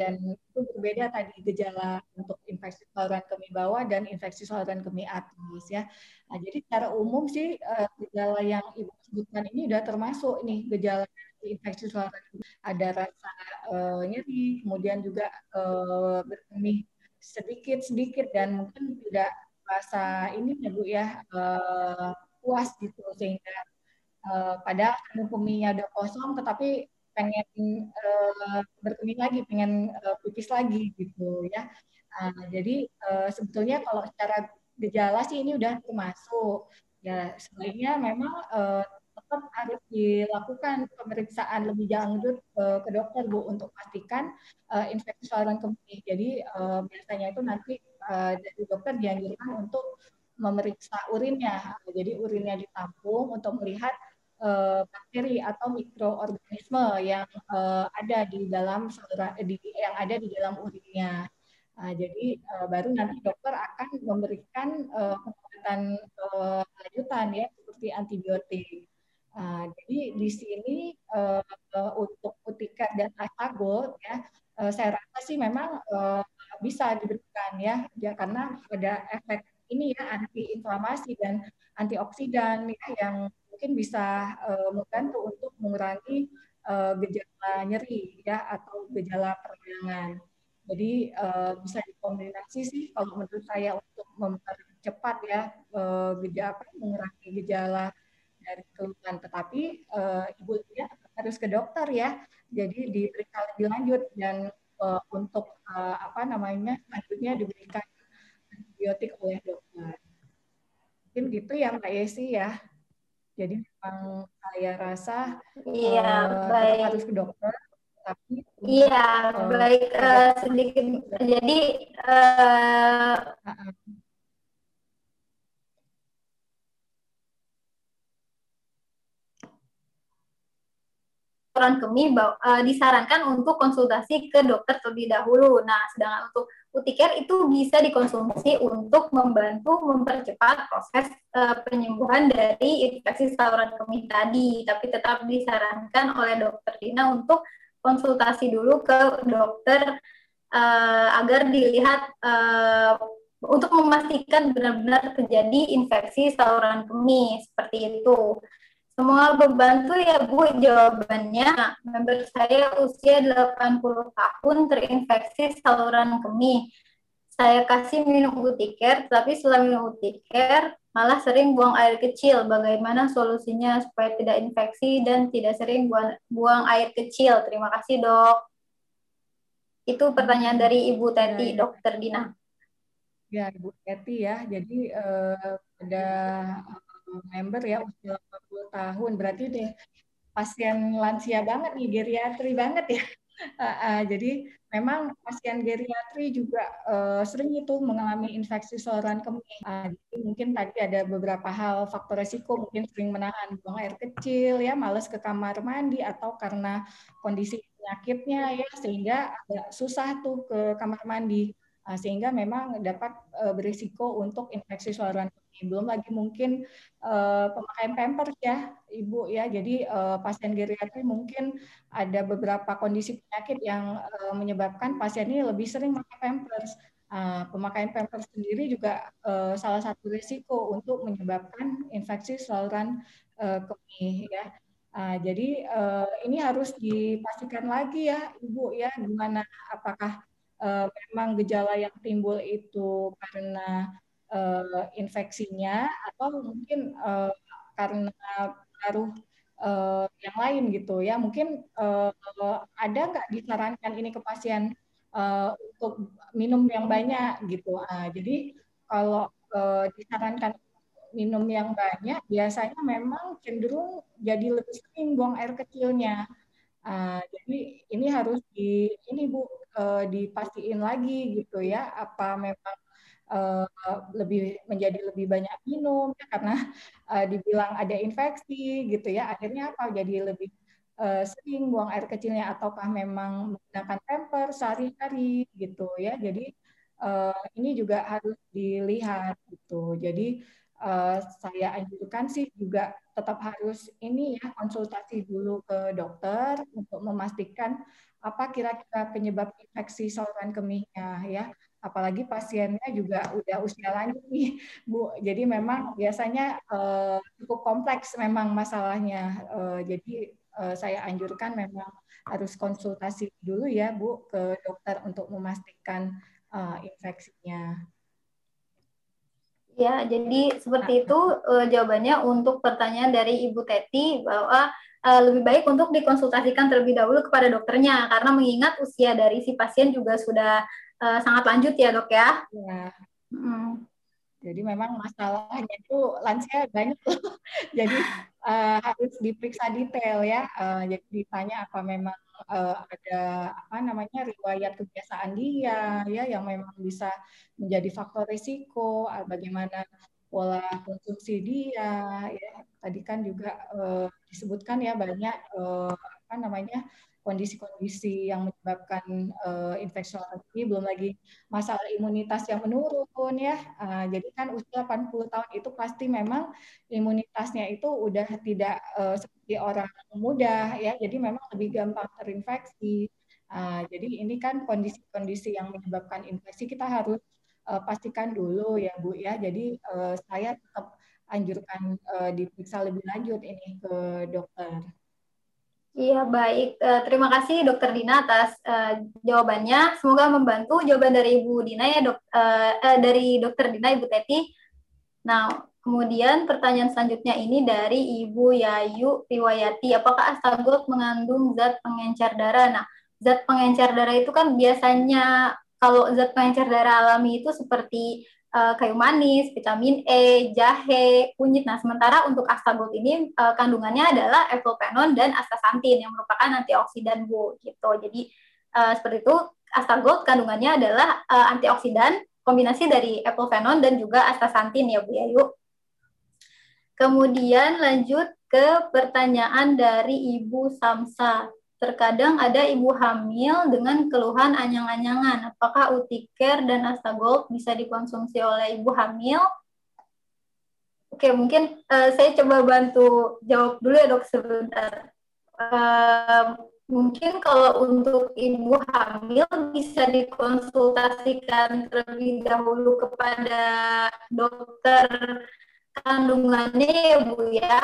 dan itu berbeda tadi gejala untuk infeksi saluran kemih bawah dan infeksi saluran kemih atas ya. Nah, jadi secara umum sih gejala yang Ibu sebutkan ini sudah termasuk nih gejala infeksi saluran kemih, ada rasa uh, nyeri, kemudian juga uh, berkemih sedikit-sedikit dan mungkin tidak rasa ini ya Bu ya uh, puas gitu sehingga uh, padahal kandung kemihnya udah kosong tetapi pengen uh, berkemih lagi, pengen uh, pipis lagi gitu ya. Uh, jadi uh, sebetulnya kalau secara gejala sih ini udah termasuk. Ya sebaiknya memang uh, tetap harus dilakukan pemeriksaan lebih lanjut uh, ke dokter Bu untuk pastikan uh, infeksi saluran kemih. Jadi uh, biasanya itu nanti uh, dari dokter dianjurkan untuk memeriksa urinnya. Uh, jadi urinnya ditampung untuk melihat bakteri atau mikroorganisme yang uh, ada di dalam saluran di, yang ada di dalam urinnya. Nah, jadi uh, baru nanti dokter akan memberikan uh, pengobatan uh, lanjutan ya seperti antibiotik. Uh, jadi di sini uh, untuk UtiCare dan AstaGold ya uh, saya rasa sih memang uh, bisa diberikan ya, ya karena pada efek ini ya antiinflamasi dan antioksidan ya, yang mungkin bisa uh, membantu untuk mengurangi uh, gejala nyeri ya atau gejala peradangan. Jadi uh, bisa dikombinasi sih kalau menurut saya untuk mempercepat ya uh, gejala mengurangi gejala dari keluhan. Tetapi uh, ibu ya, harus ke dokter ya. Jadi diperiksa lebih lanjut dan uh, untuk uh, apa namanya selanjutnya diberikan antibiotik oleh dokter. Mungkin gitu ya Mbak Yesi ya. Jadi memang saya rasa iya, uh, baik. Harus ke dokter. Tapi iya uh, baik uh, sedikit. Jadi uh, uh-uh. saluran kemih uh, disarankan untuk konsultasi ke dokter terlebih dahulu. Nah, sedangkan untuk UtiCare itu bisa dikonsumsi untuk membantu mempercepat proses uh, penyembuhan dari infeksi saluran kemih tadi, tapi tetap disarankan oleh dokter Dina untuk konsultasi dulu ke dokter uh, agar dilihat uh, untuk memastikan benar-benar terjadi infeksi saluran kemih seperti itu. Semua membantu ya Bu jawabannya. Member saya usia delapan puluh tahun terinfeksi saluran kemih. Saya kasih minum UtiCare, tapi setelah minum UtiCare malah sering buang air kecil. Bagaimana solusinya supaya tidak infeksi dan tidak sering buang, buang air kecil? Terima kasih dok. Itu pertanyaan dari Ibu Teti, ya, ya. Dokter Dina. Ya Ibu Teti ya, jadi eh, ada member ya usia delapan puluh tahun berarti deh pasien lansia banget nih, geriatri banget ya. Uh, uh, jadi memang pasien geriatri juga uh, sering itu mengalami infeksi saluran kemih. Uh, jadi mungkin tadi ada beberapa hal faktor resiko, mungkin sering menahan buang air kecil ya, malas ke kamar mandi atau karena kondisi penyakitnya ya sehingga agak susah tuh ke kamar mandi. Uh, sehingga memang dapat uh, berisiko untuk infeksi saluran kemih. Belum lagi mungkin uh, pemakaian pampers ya, Ibu ya. Jadi uh, pasien geriatri mungkin ada beberapa kondisi penyakit yang uh, menyebabkan pasien ini lebih sering memakai pampers. Uh, pemakaian pampers sendiri juga uh, salah satu risiko untuk menyebabkan infeksi saluran uh, kemih ya. Uh, jadi uh, ini harus dipastikan lagi ya, Ibu ya, gimana apakah Uh, memang gejala yang timbul itu karena uh, infeksinya atau mungkin uh, karena pengaruh uh, yang lain gitu ya. Mungkin uh, ada nggak disarankan ini ke pasien uh, untuk minum yang banyak gitu. Uh, jadi kalau uh, disarankan minum yang banyak biasanya memang cenderung jadi lebih sering buang air kecilnya. Uh, jadi ini harus di ini Bu Uh, dipastiin lagi gitu ya apa memang uh, lebih menjadi lebih banyak minum ya, karena uh, dibilang ada infeksi gitu ya akhirnya apa jadi lebih uh, sering buang air kecilnya ataukah memang menggunakan pamper sehari-hari gitu ya. Jadi uh, ini juga harus dilihat gitu. Jadi uh, saya anjurkan sih juga tetap harus ini ya konsultasi dulu ke dokter untuk memastikan apa kira-kira penyebab infeksi saluran kemihnya ya. Apalagi pasiennya juga udah usia lanjut nih, Bu. Jadi memang biasanya eh, cukup kompleks memang masalahnya. Eh, jadi eh, saya anjurkan memang harus konsultasi dulu ya, Bu, ke dokter untuk memastikan eh, infeksinya. Ya, jadi seperti itu uh, jawabannya untuk pertanyaan dari Ibu Teti bahwa uh, lebih baik untuk dikonsultasikan terlebih dahulu kepada dokternya karena mengingat usia dari si pasien juga sudah uh, sangat lanjut ya dok ya. Ya. Hmm. Jadi memang masalahnya itu lansia banyak loh. Jadi uh, harus diperiksa detail ya. Uh, jadi ditanya apa memang Uh, ada apa namanya riwayat kebiasaan dia ya yang memang bisa menjadi faktor risiko, bagaimana pola konsumsi dia ya. Tadi kan juga uh, disebutkan ya banyak uh, apa namanya kondisi-kondisi yang menyebabkan uh, infeksi, belum lagi masalah imunitas yang menurun ya. Uh, jadi kan usia delapan puluh tahun itu pasti memang imunitasnya itu udah tidak uh, di orang muda ya, jadi memang lebih gampang terinfeksi. Uh, jadi ini kan kondisi-kondisi yang menyebabkan infeksi kita harus uh, pastikan dulu ya Bu ya. Jadi uh, saya tetap anjurkan uh, diperiksa lebih lanjut ini ke dokter. Iya baik, uh, terima kasih Dokter Dina atas uh, jawabannya. Semoga membantu jawaban dari Ibu Dina ya dok, uh, uh, dari Dokter Dina Ibu Teti. Nah. Kemudian pertanyaan selanjutnya ini dari Ibu Yayu Riwayati, apakah AstaGold mengandung zat pengencer darah? Nah, zat pengencer darah itu kan biasanya kalau zat pengencer darah alami itu seperti uh, kayu manis, vitamin E, jahe, kunyit. Nah, sementara untuk AstaGold ini uh, kandungannya adalah evulpenon dan astaxanthin yang merupakan antioksidan Bu. Gitu. Jadi uh, seperti itu AstaGold kandungannya adalah uh, antioksidan kombinasi dari evulpenon dan juga astaxanthin ya Bu Yayu. Kemudian lanjut ke pertanyaan dari Ibu Samsa. Terkadang ada ibu hamil dengan keluhan anyang-anyangan. Apakah UtiCare dan AstaGold bisa dikonsumsi oleh ibu hamil? Oke, mungkin uh, saya coba bantu jawab dulu ya dok sebentar. Uh, mungkin kalau untuk ibu hamil bisa dikonsultasikan terlebih dahulu kepada dokter kandungannya ya Bu ya,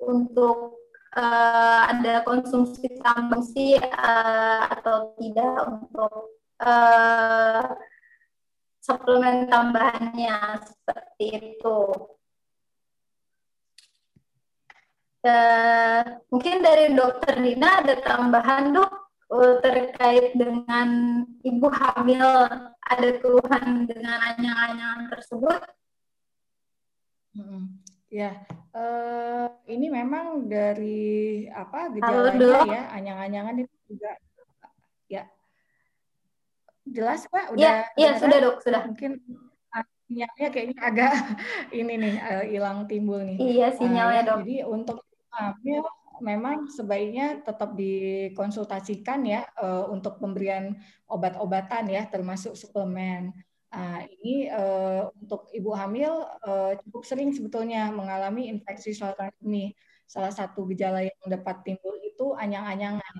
untuk uh, ada konsumsi sambung sih uh, atau tidak untuk uh, suplemen tambahannya seperti itu. Uh, mungkin dari Dokter Dina ada tambahan dok uh, terkait dengan ibu hamil ada keluhan dengan anyang-anyangan tersebut. Hmm, ya, uh, ini memang dari apa gejalanya ya, anyang-anyangan itu juga, ya, jelas Pak, udah, ya, ya sudah dok, sudah. Mungkin sinyalnya kayaknya agak ini nih uh, hilang timbul nih. Iya sinyalnya uh, dok. Jadi untuk hamil memang sebaiknya tetap dikonsultasikan ya uh, untuk pemberian obat-obatan ya, termasuk suplemen. Nah, ini uh, untuk ibu hamil uh, cukup sering sebetulnya mengalami infeksi saluran kemih. Salah satu gejala yang dapat timbul itu anyang-anyangan.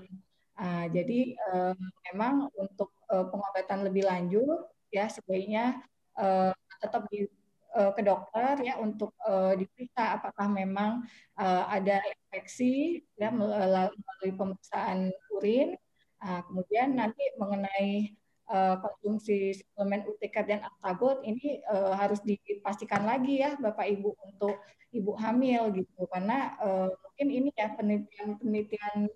Uh, jadi uh, memang untuk uh, pengobatan lebih lanjut ya sebaiknya uh, tetap di, uh, ke dokter ya untuk uh, diperiksa apakah memang uh, ada infeksi ya melalui pemeriksaan urin. Uh, kemudian nanti mengenai konsumsi suplemen UtiCare dan AstaGold ini uh, harus dipastikan lagi ya Bapak Ibu untuk ibu hamil gitu karena uh, mungkin ini ya penelitian-penelitian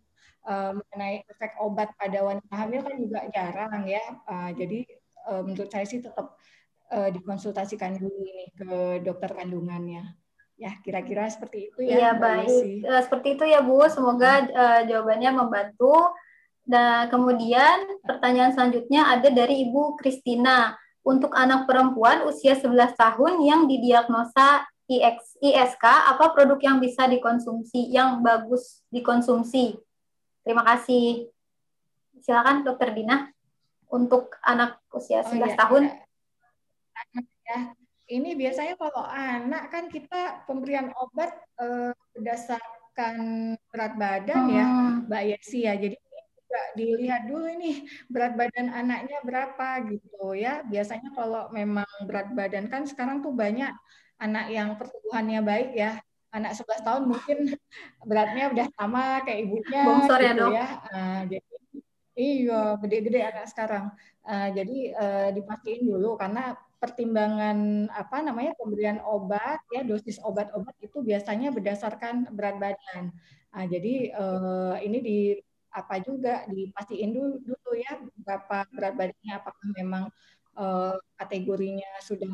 uh, mengenai efek obat pada wanita hamil kan juga jarang ya. Uh, jadi uh, menurut saya sih tetap uh, dikonsultasikan dulu ini ke dokter kandungannya. Ya, kira-kira seperti itu ya. Iya, baik. Uh, seperti itu ya Bu, semoga uh, jawabannya membantu. Nah, kemudian pertanyaan selanjutnya ada dari Ibu Kristina. Untuk anak perempuan usia sebelas tahun yang didiagnosa I S K, apa produk yang bisa dikonsumsi, yang bagus dikonsumsi? Terima kasih. Silakan Dokter Dina, untuk anak usia sebelas oh, iya, tahun. Iya. Ya. Ini biasanya kalau anak kan kita pemberian obat eh, berdasarkan berat badan hmm. ya, Mbak Yesi ya. Jadi juga dilihat dulu nih berat badan anaknya berapa gitu ya. Biasanya kalau memang berat badan kan sekarang tuh banyak anak yang pertumbuhannya baik ya. Anak sebelas tahun mungkin beratnya udah sama kayak ibunya. Bongsor gitu ya, Dok. Ya. Nah, jadi iya, gede-gede anak sekarang. Uh, jadi uh, dipastiin dulu karena pertimbangan apa namanya pemberian obat ya, dosis obat-obat itu biasanya berdasarkan berat badan. Nah, jadi eh, ini di apa juga dipastiin dulu, dulu ya berapa berat badannya, apakah memang eh, kategorinya sudah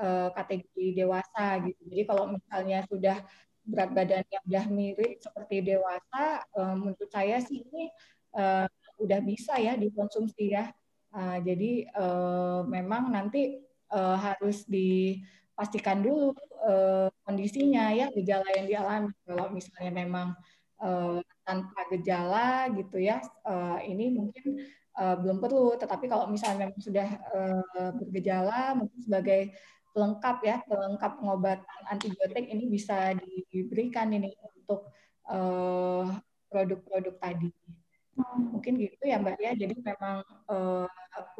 eh, kategori dewasa gitu. Jadi kalau misalnya sudah berat badannya sudah mirip seperti dewasa, eh, menurut saya sih ini eh, udah bisa ya dikonsumsi ya. Nah, jadi eh, memang nanti Uh, harus dipastikan dulu uh, kondisinya ya, gejala yang dialami. Kalau misalnya memang uh, tanpa gejala gitu ya, uh, ini mungkin uh, belum perlu. Tetapi kalau misalnya memang sudah uh, bergejala, mungkin sebagai pelengkap ya, pelengkap pengobatan antibiotik ini bisa diberikan ini untuk uh, produk-produk tadi. Mungkin gitu ya Mbak ya, jadi memang uh,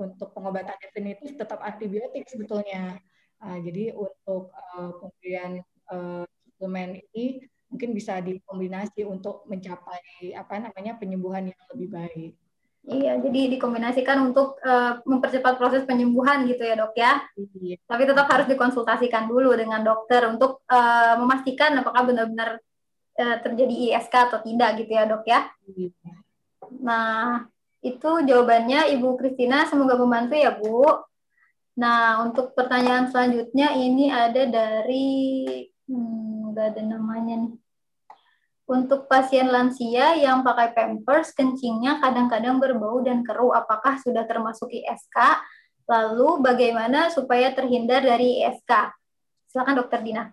untuk pengobatan definitif tetap antibiotik sebetulnya. Uh, jadi untuk uh, pemberian uh, suplemen ini mungkin bisa dikombinasi untuk mencapai apa namanya penyembuhan yang lebih baik. Iya, jadi dikombinasikan untuk uh, mempercepat proses penyembuhan gitu ya Dok ya. Iya. Tapi tetap harus dikonsultasikan dulu dengan dokter untuk uh, memastikan apakah benar-benar uh, terjadi I S K atau tidak gitu ya Dok ya. Iya. Nah, itu jawabannya Ibu Kristina, semoga membantu ya Bu. Nah, untuk pertanyaan selanjutnya ini ada dari, hmm, gak ada namanya nih. Untuk pasien lansia yang pakai Pampers, kencingnya kadang-kadang berbau dan keruh, apakah sudah termasuk I S K? Lalu bagaimana supaya terhindar dari I S K? Silakan Dokter Dina.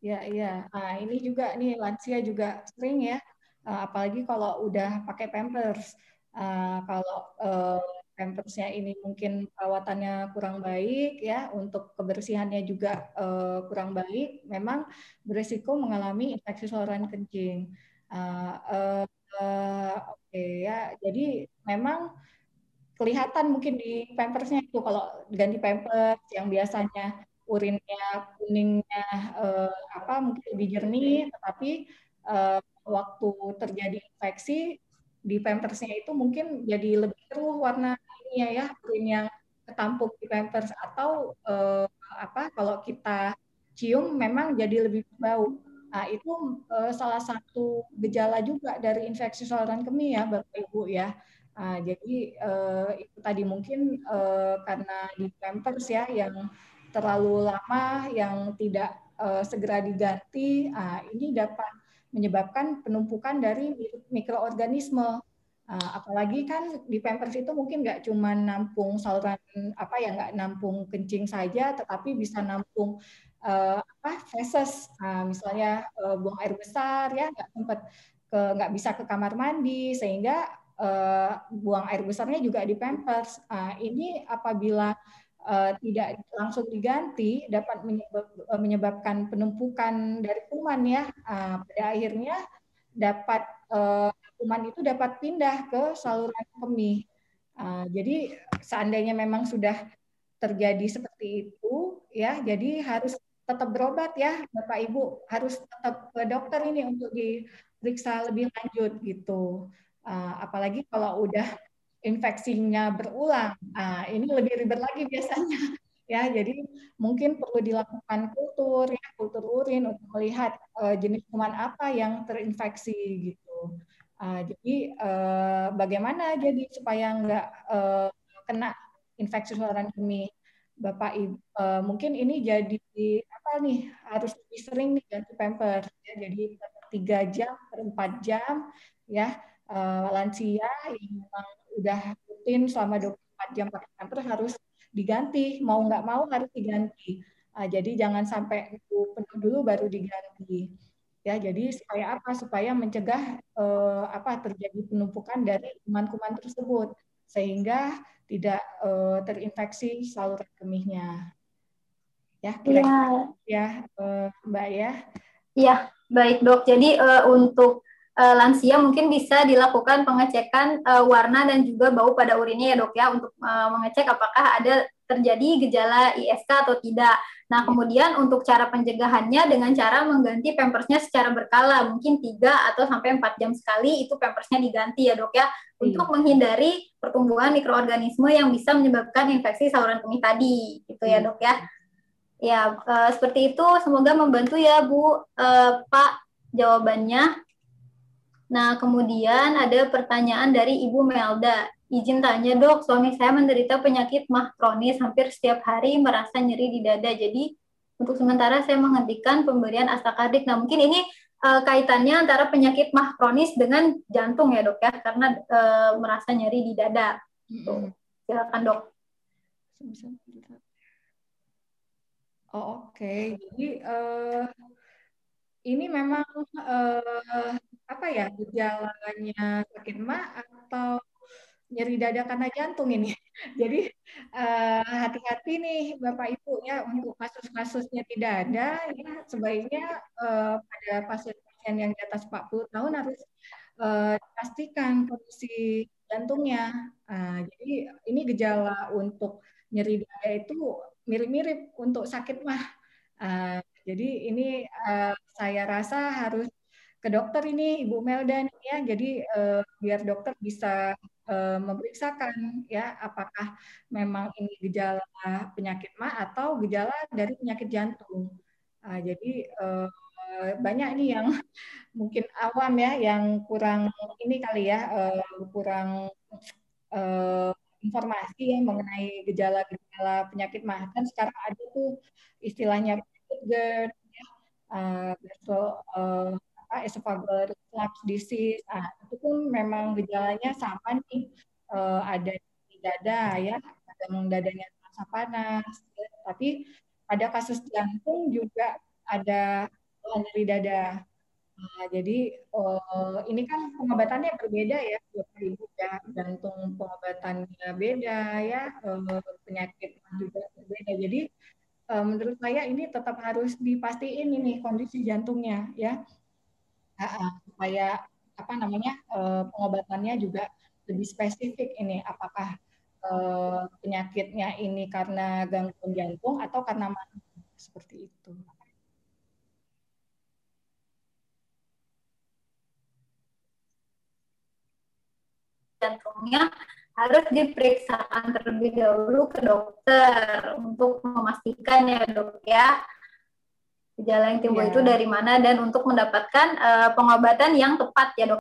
Ya, iya. Nah, ini juga nih lansia juga sering ya. Uh, apalagi kalau udah pakai Pampers, uh, kalau uh, Pampersnya ini mungkin perawatannya kurang baik ya, untuk kebersihannya juga uh, kurang baik, memang beresiko mengalami infeksi saluran kencing. Uh, uh, uh, Oke okay, ya, jadi memang kelihatan mungkin di Pampersnya itu kalau ganti Pampers yang biasanya urinnya kuningnya uh, apa mungkin lebih jernih, tetapi uh, waktu terjadi infeksi di Pampersnya itu mungkin jadi lebih keruh warna ininya ya, urin yang ketampuk di Pampers, atau eh, apa kalau kita cium memang jadi lebih bau. Nah, itu eh, salah satu gejala juga dari infeksi saluran kemih ya Bapak Ibu ya. Nah, jadi eh, itu tadi mungkin eh, karena di Pampers ya yang terlalu lama, yang tidak eh, segera diganti, nah, ini dapat menyebabkan penumpukan dari mikroorganisme. Nah, apalagi kan di Pampers itu mungkin nggak cuma nampung saluran apa ya, nggak nampung kencing saja, tetapi bisa nampung eh, apa feses, nah, misalnya eh, buang air besar ya, nggak sempat ke nggak bisa ke kamar mandi sehingga eh, buang air besarnya juga di Pampers. Nah, ini apabila Uh, tidak langsung diganti dapat menyebab, uh, menyebabkan penumpukan dari kuman ya, uh, pada akhirnya dapat uh, kuman itu dapat pindah ke saluran kemih. Uh, jadi seandainya memang sudah terjadi seperti itu ya, jadi harus tetap berobat ya Bapak Ibu, harus tetap ke dokter ini untuk diperiksa lebih lanjut gitu. Uh, apalagi kalau udah infeksinya berulang, nah, ini lebih ribet lagi biasanya ya. Jadi mungkin perlu dilakukan kultur ya, kultur urin untuk melihat uh, jenis kuman apa yang terinfeksi gitu. Uh, jadi uh, bagaimana jadi supaya nggak uh, kena infeksi saluran kemih, Bapak Ibu? Uh, mungkin ini jadi apa nih, harus lebih sering nih ganti Pampers ya. Jadi tiga jam, empat jam ya. Uh, lansia yang memang udah rutin selama dua puluh empat jam pakai Pampers harus diganti, mau nggak mau harus diganti. Uh, jadi jangan sampai itu penuh dulu baru diganti. Ya, jadi supaya apa? Supaya mencegah uh, apa terjadi penumpukan dari kuman-kuman tersebut sehingga tidak uh, terinfeksi saluran kemihnya. ya kira-kira ya, ya uh, Mbak ya. Iya, baik Dok. Jadi uh, untuk uh, lansia mungkin bisa dilakukan pengecekan uh, warna dan juga bau pada urinnya ya Dok ya, untuk uh, mengecek apakah ada terjadi gejala I S K atau tidak. Nah, kemudian untuk cara pencegahannya dengan cara mengganti pampersnya secara berkala, mungkin tiga atau sampai empat jam sekali itu pampersnya diganti ya Dok ya, hmm. untuk menghindari pertumbuhan mikroorganisme yang bisa menyebabkan infeksi saluran kemih tadi, gitu ya Dok ya. Ya, e, seperti itu, semoga membantu ya Bu, e, Pak, jawabannya. Nah, kemudian ada pertanyaan dari Ibu Melda. Izin tanya Dok, suami saya menderita penyakit M A H kronis, hampir setiap hari merasa nyeri di dada. Jadi untuk sementara saya menghentikan pemberian Astakardik. Nah mungkin ini e, kaitannya antara penyakit M A H kronis dengan jantung ya Dok ya, karena e, merasa nyeri di dada. Mm-hmm. Silakan Dok. Oh, Oke, okay. Jadi uh, ini memang uh, apa ya, gejalanya sakit M A H atau nyeri dada karena jantung ini. Jadi hati-hati uh, nih Bapak Ibu ya, untuk kasus-kasus nyeri dada ya, sebaiknya uh, pada pasien-pasien yang di atas empat puluh tahun harus uh, dipastikan kondisi jantungnya. Uh, jadi ini gejala untuk nyeri dada itu mirip-mirip untuk sakit M A H. Uh, jadi ini uh, saya rasa harus ke dokter ini Ibu Melda nih, ya. Jadi uh, biar dokter bisa memeriksakan ya apakah memang ini gejala penyakit M A H atau gejala dari penyakit jantung. Uh, jadi uh, banyak nih yang mungkin awam ya, yang kurang ini kali ya, uh, kurang uh, informasi mengenai gejala-gejala penyakit M A H. Kan sekarang ada tuh istilahnya penyakit GERD, ya, uh, berso, uh, esophageal reflux disease, ah, itu pun memang gejalanya sama nih, uh, ada di dada ya, kadang dadanya terasa panas, ya. Tapi pada kasus jantung juga ada nyeri dada. Nah, jadi uh, ini kan pengobatannya berbeda ya, ya, jantung pengobatannya beda ya, uh, penyakit juga berbeda. Jadi uh, menurut saya ini tetap harus dipastiin ini kondisi jantungnya ya, supaya apa namanya pengobatannya juga lebih spesifik ini, apakah penyakitnya ini karena gangguan jantung atau karena M A H, seperti itu. Jantungnya harus diperiksakan terlebih dahulu ke dokter untuk memastikan ya Dok ya, gejala yang timbul ya. Itu dari mana dan untuk mendapatkan uh, pengobatan yang tepat ya Dok.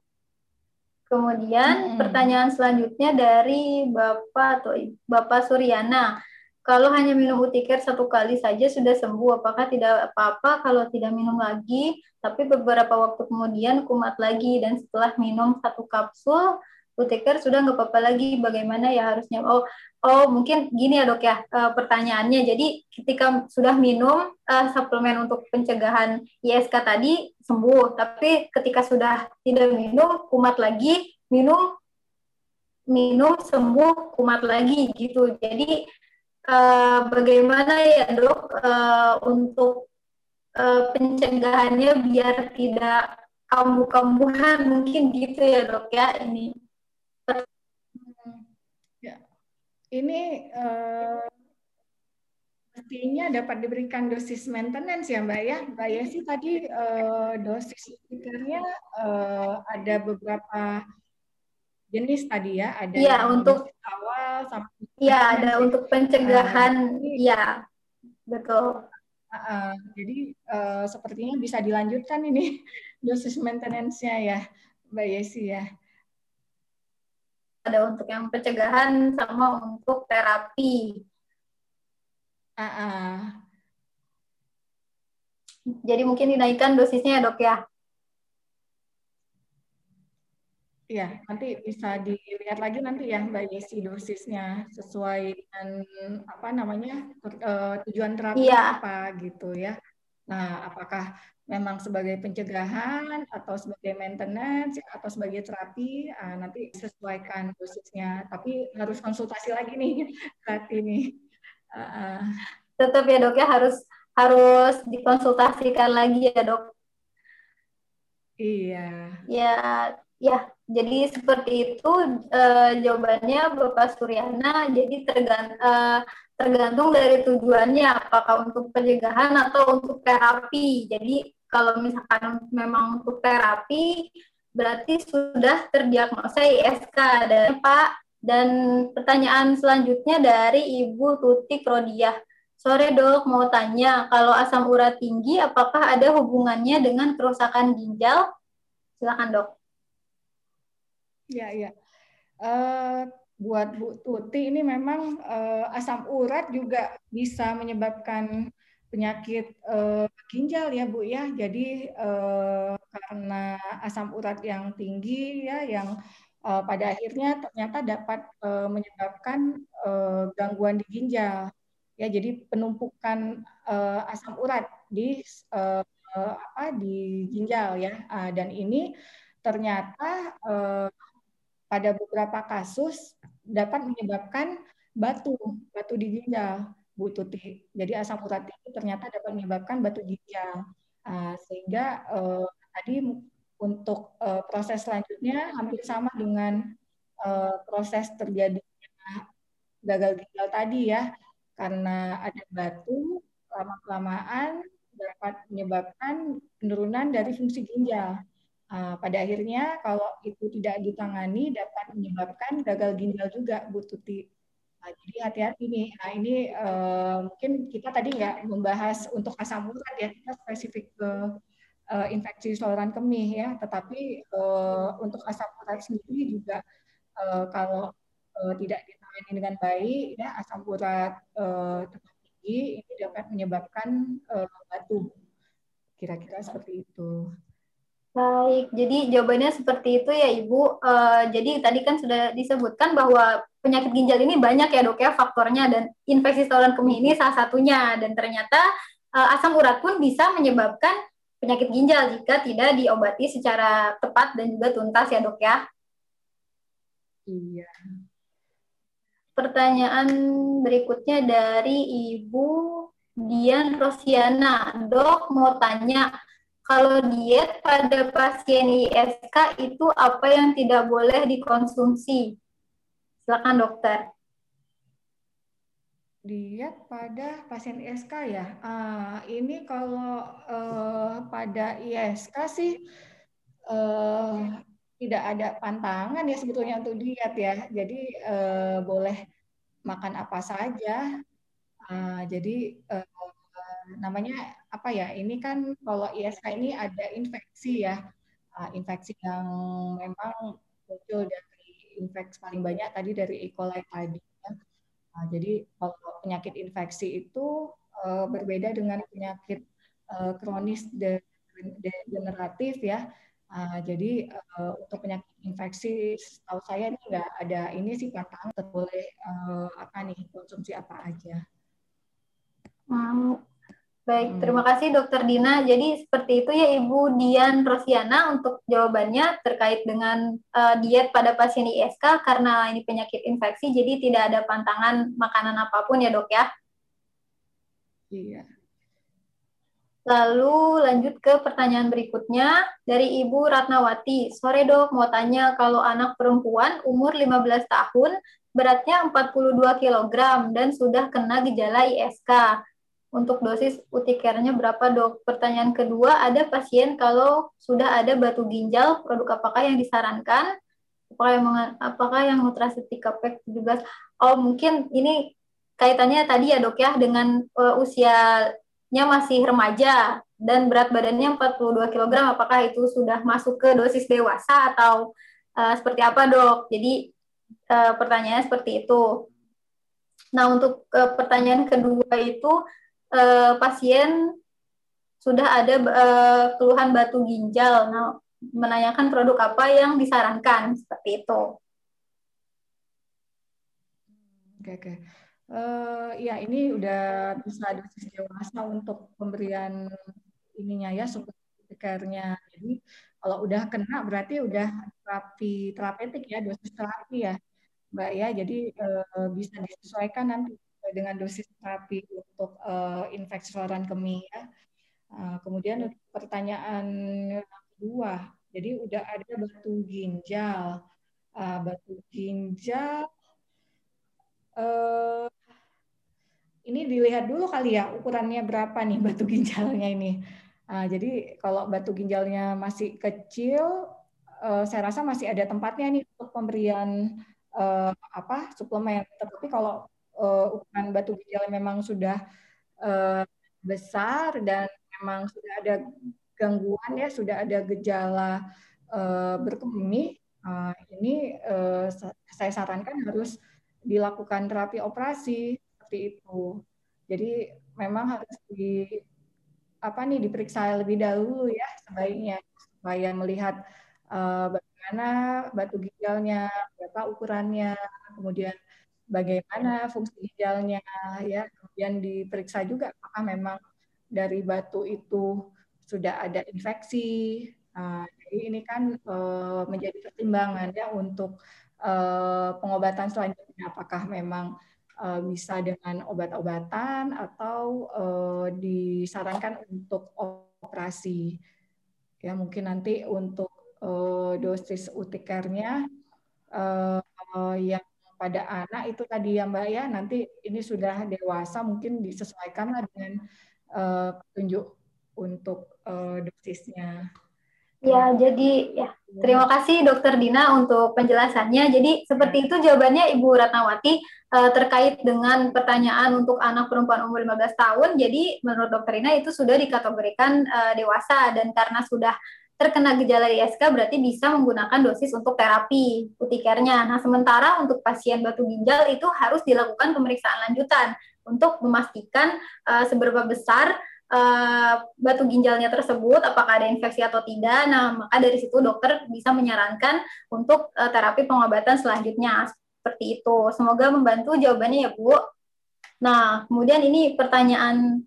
Kemudian hmm. pertanyaan selanjutnya dari Bapak atau Bapak Suryana, kalau hanya minum UtiCare satu kali saja sudah sembuh, apakah tidak apa-apa kalau tidak minum lagi? Tapi beberapa waktu kemudian kumat lagi dan setelah minum satu kapsul UtiCare sudah nggak apa-apa lagi, bagaimana ya harusnya? Oh, oh mungkin gini ya Dok ya, e, pertanyaannya. Jadi ketika sudah minum e, suplemen untuk pencegahan I S K tadi sembuh, tapi ketika sudah tidak minum kumat lagi, minum minum sembuh kumat lagi gitu. Jadi e, bagaimana ya Dok e, untuk e, pencegahannya biar tidak kambuh-kambuhan, mungkin gitu ya Dok ya ini. Ini eh, pastinya dapat diberikan dosis maintenance ya Mbak ya. Mbak Yesi tadi eh, dosis UtiCare-nya eh, ada beberapa jenis tadi ya, ada ya, untuk awal sampai ya ada untuk pencegahan uh, ya betul. Uh, uh, jadi uh, sepertinya bisa dilanjutkan ini dosis maintenance-nya ya Mbak Yesi ya. Ada untuk yang pencegahan sama untuk terapi. Uh-uh. Jadi mungkin dinaikkan dosisnya ya Dok ya? Iya, nanti bisa dilihat lagi nanti ya Mbak Yesi dosisnya sesuai dengan apa namanya tujuan terapi ya. Apa gitu ya. Nah, apakah memang sebagai pencegahan atau sebagai maintenance atau sebagai terapi, ah, nanti sesuaikan dosisnya. Tapi harus konsultasi lagi nih saat ini. Uh, Tetap ya Dok ya, harus harus dikonsultasikan lagi ya, Dok. Iya. Ya, ya. Jadi seperti itu eh, jawabannya Bapak Suryana. Jadi tergant, eh, tergantung dari tujuannya, apakah untuk pencegahan atau untuk terapi. Jadi kalau misalkan memang untuk terapi, berarti sudah terdiagnosa I S K dari Pak. Dan pertanyaan selanjutnya dari Ibu Tuti Krodiah. Sore Dok, mau tanya, kalau asam urat tinggi apakah ada hubungannya dengan kerusakan ginjal? Silakan Dok. Ya, ya. Uh, buat Bu Tuti ini memang uh, asam urat juga bisa menyebabkan penyakit uh, ginjal ya Bu ya. Jadi uh, karena asam urat yang tinggi ya, yang uh, pada akhirnya ternyata dapat uh, menyebabkan uh, gangguan di ginjal. Ya, jadi penumpukan uh, asam urat di uh, uh, apa di ginjal ya. Uh, dan ini ternyata uh, pada beberapa kasus dapat menyebabkan batu, batu di ginjal, Bu Tuti. Jadi asam urat tinggi ternyata dapat menyebabkan batu ginjal. Uh, sehingga uh, tadi untuk uh, proses selanjutnya hampir sama dengan uh, proses terjadinya gagal ginjal tadi ya, karena ada batu, lama-kelamaan dapat menyebabkan penurunan dari fungsi ginjal. Pada akhirnya kalau itu tidak ditangani dapat menyebabkan gagal ginjal juga, Bu Tuti. Nah, jadi hati-hati nih. Nah, ini eh, mungkin kita tadi nggak membahas untuk asam urat ya, kita spesifik ke eh, infeksi saluran kemih ya. Tetapi eh, untuk asam urat sendiri juga eh, kalau eh, tidak ditangani dengan baik, ya asam urat eh, tetap tinggi ini dapat menyebabkan eh, batu. Kira-kira seperti itu. Baik, jadi jawabannya seperti itu ya Ibu. Uh, jadi tadi kan sudah disebutkan bahwa penyakit ginjal ini banyak ya Dok ya faktornya, dan infeksi saluran kemih ini salah satunya, dan ternyata uh, asam urat pun bisa menyebabkan penyakit ginjal jika tidak diobati secara tepat dan juga tuntas ya Dok ya. Iya. Pertanyaan berikutnya dari Ibu Dian Rosiana. Dok, mau tanya, kalau diet pada pasien I S K itu apa yang tidak boleh dikonsumsi? Silakan dokter. Diet pada pasien I S K ya. Uh, ini kalau uh, pada I S K sih uh, tidak ada pantangan ya sebetulnya untuk diet ya. Jadi uh, boleh makan apa saja. Uh, jadi uh, namanya apa ya, ini kan kalau I S K ini ada infeksi ya, infeksi yang memang muncul dari infeksi paling banyak tadi dari E. coli tadi ya. Nah, jadi kalau penyakit infeksi itu uh, berbeda dengan penyakit uh, kronis degeneratif ya. Uh, jadi uh, untuk penyakit infeksi setahu saya ini nggak ada ini sih pantangan, boleh uh, apa nih konsumsi apa aja. Wow. Baik, terima kasih Dokter Dina. Jadi seperti itu ya Ibu Dian Rosiana untuk jawabannya terkait dengan uh, diet pada pasien I S K karena ini penyakit infeksi, jadi tidak ada pantangan makanan apapun ya Dok ya. Iya. Lalu lanjut ke pertanyaan berikutnya dari Ibu Ratnawati. Sore Dok, mau tanya, kalau anak perempuan umur lima belas tahun beratnya empat puluh dua kilogram dan sudah kena gejala I S K. Untuk dosis UtiCare-nya berapa Dok? Pertanyaan kedua, ada pasien kalau sudah ada batu ginjal, produk apakah yang disarankan? Apakah yang, apakah yang nutraceutical pack tujuh belas? Oh, mungkin ini kaitannya tadi ya Dok ya, dengan uh, usianya masih remaja dan berat badannya empat puluh dua kilogram, apakah itu sudah masuk ke dosis dewasa atau uh, seperti apa Dok? Jadi uh, pertanyaannya seperti itu. Nah, untuk uh, pertanyaan kedua itu, Uh, pasien sudah ada uh, keluhan batu ginjal, nah, menanyakan produk apa yang disarankan, seperti itu. Oke, oke. Uh, ya, ini udah bisa dosis dewasa untuk pemberian ininya ya, sumber care-nya. Jadi kalau udah kena berarti udah terapi terapeutik ya, dosis terapi ya, Mbak ya. Jadi uh, bisa disesuaikan nanti sesuai dengan dosis terapi untuk uh, infeksi saluran kemih. Ya. Uh, kemudian pertanyaan kedua, jadi udah ada batu ginjal, uh, batu ginjal. Uh, ini dilihat dulu kali ya ukurannya berapa nih batu ginjalnya ini. Uh, jadi kalau batu ginjalnya masih kecil, uh, saya rasa masih ada tempatnya nih untuk pemberian uh, apa suplemen. Tapi kalau uh, ukuran batu ginjalnya memang sudah uh, besar dan memang sudah ada gangguan ya, sudah ada gejala uh, berkemih, uh, ini uh, saya sarankan harus dilakukan terapi operasi seperti itu. Jadi memang harus di apa nih diperiksa lebih dahulu ya sebaiknya supaya melihat uh, bagaimana batu ginjalnya, berapa ukurannya, kemudian bagaimana fungsi ginjalnya ya, kemudian diperiksa juga apakah memang dari batu itu sudah ada infeksi. Uh, jadi ini kan uh, menjadi pertimbangan ya untuk uh, pengobatan selanjutnya, apakah memang bisa dengan obat-obatan atau uh, disarankan untuk operasi. Ya mungkin nanti untuk uh, dosis UtiCare-nya uh, uh, yang pada anak itu tadi ya Mbak ya, nanti ini sudah dewasa mungkin disesuaikanlah dengan uh, petunjuk untuk uh, dosisnya. Ya, jadi ya terima kasih Dokter Dina untuk penjelasannya. Jadi seperti itu jawabannya Ibu Ratnawati eh, terkait dengan pertanyaan untuk anak perempuan umur lima belas tahun. Jadi menurut Dokter Dina itu sudah dikategorikan eh, dewasa dan karena sudah terkena gejala I S K berarti bisa menggunakan dosis untuk terapi UtiCare-nya. Nah, sementara untuk pasien batu ginjal itu harus dilakukan pemeriksaan lanjutan untuk memastikan eh, seberapa besar Uh, batu ginjalnya tersebut, apakah ada infeksi atau tidak. Nah, maka dari situ dokter bisa menyarankan untuk uh, terapi pengobatan selanjutnya seperti itu. Semoga membantu jawabannya ya Bu. Nah, kemudian ini pertanyaan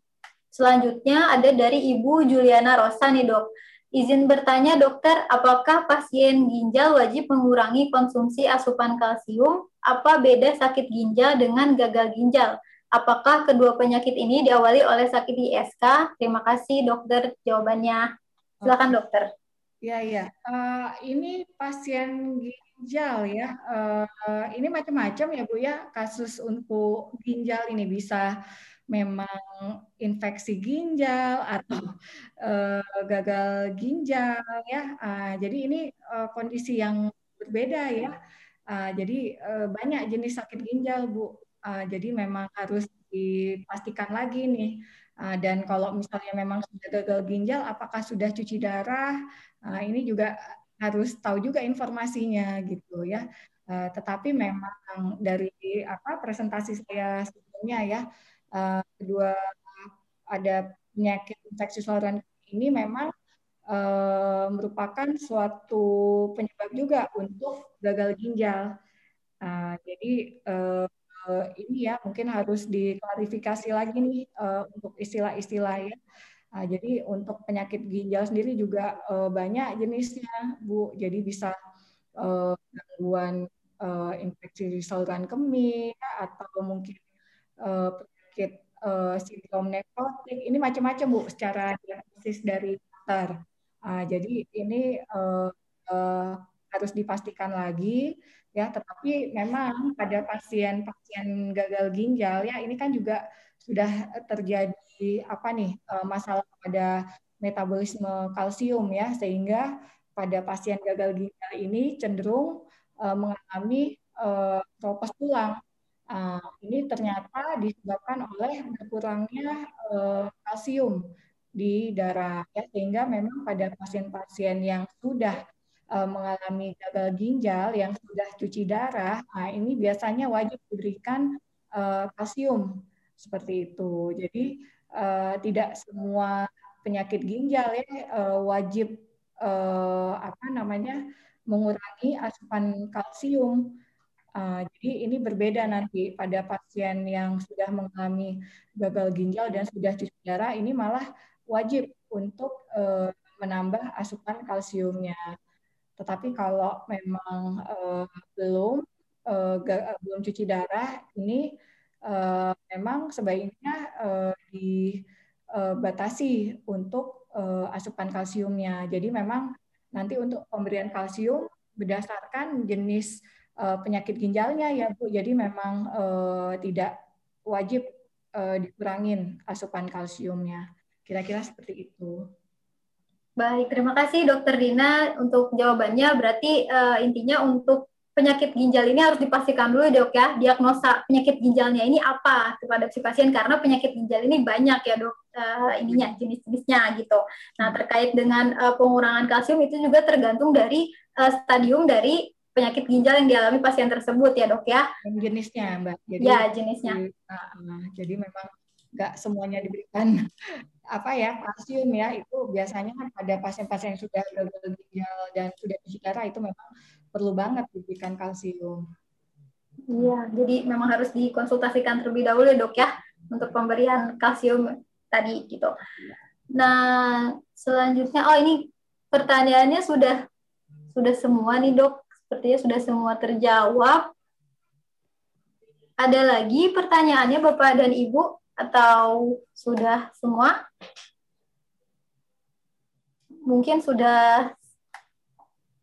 selanjutnya ada dari Ibu Juliana Rosa nih Dok. Izin bertanya dokter, apakah pasien ginjal wajib mengurangi konsumsi asupan kalsium? Apa beda sakit ginjal dengan gagal ginjal? Apakah kedua penyakit ini diawali oleh sakit I S K? Terima kasih dokter jawabannya. Silakan dokter. Ya ya, uh, ini pasien ginjal ya. Uh, uh, ini macam-macam ya Bu ya. Kasus untuk ginjal ini bisa memang infeksi ginjal atau uh, gagal ginjal ya. Uh, jadi ini uh, kondisi yang berbeda ya. Uh, jadi uh, banyak jenis sakit ginjal Bu. Uh, jadi memang harus dipastikan lagi nih. Uh, dan kalau misalnya memang sudah gagal ginjal, apakah sudah cuci darah? Uh, ini juga harus tahu juga informasinya gitu ya. Uh, tetapi memang dari apa presentasi saya sebelumnya ya, uh, kedua ada penyakit infeksi saluran ini memang uh, merupakan suatu penyebab juga untuk gagal ginjal. Uh, jadi uh, Uh, ini ya mungkin harus diklarifikasi lagi nih uh, untuk istilah-istilah ya. Uh, jadi untuk penyakit ginjal sendiri juga uh, banyak jenisnya Bu. Jadi bisa uh, gangguan uh, infeksi saluran kemih ya, atau mungkin uh, penyakit uh, sindrom nekrotik. Ini macam-macam Bu secara diagnosis dari dokter. Uh, jadi ini uh, uh, harus dipastikan lagi ya, tetapi memang pada pasien-pasien gagal ginjal ya ini kan juga sudah terjadi apa nih masalah pada metabolisme kalsium ya, sehingga pada pasien gagal ginjal ini cenderung uh, mengalami tropos uh, tulang. Uh, ini ternyata disebabkan oleh berkurangnya uh, kalsium di darah ya, sehingga memang pada pasien-pasien yang sudah mengalami gagal ginjal yang sudah cuci darah, nah ini biasanya wajib diberikan uh, kalsium seperti itu. Jadi uh, tidak semua penyakit ginjal ya uh, wajib uh, apa namanya mengurangi asupan kalsium. Uh, jadi ini berbeda nanti pada pasien yang sudah mengalami gagal ginjal dan sudah cuci darah, ini malah wajib untuk uh, menambah asupan kalsiumnya. Tetapi kalau memang uh, belum uh, belum cuci darah, ini uh, memang sebaiknya uh, dibatasi uh, untuk uh, asupan kalsiumnya. Jadi memang nanti untuk pemberian kalsium berdasarkan jenis uh, penyakit ginjalnya ya Bu. Jadi memang uh, tidak wajib uh, dikurangin asupan kalsiumnya. Kira-kira seperti itu. Baik, terima kasih Dokter Dina untuk jawabannya. Berarti uh, intinya untuk penyakit ginjal ini harus dipastikan dulu Dok ya, diagnosa penyakit ginjalnya ini apa kepada si pasien, karena penyakit ginjal ini banyak ya Dok, uh, ininya jenis-jenisnya gitu. Nah, terkait dengan uh, pengurangan kalsium itu juga tergantung dari uh, stadium dari penyakit ginjal yang dialami pasien tersebut ya Dok ya. Jenisnya Mbak. Jadi, ya, jenisnya. Nah, nah, jadi memang nggak semuanya diberikan apa ya kalsium ya, itu biasanya kan pada pasien-pasien yang sudah gagal ginjal dan sudah uji darah itu memang perlu banget diberikan kalsium. Iya, jadi memang harus dikonsultasikan terlebih dahulu ya Dok ya untuk pemberian kalsium tadi gitu. Nah selanjutnya, oh ini pertanyaannya sudah sudah semua nih Dok, sepertinya sudah semua terjawab. Ada lagi pertanyaannya Bapak dan Ibu? Atau sudah semua? Mungkin sudah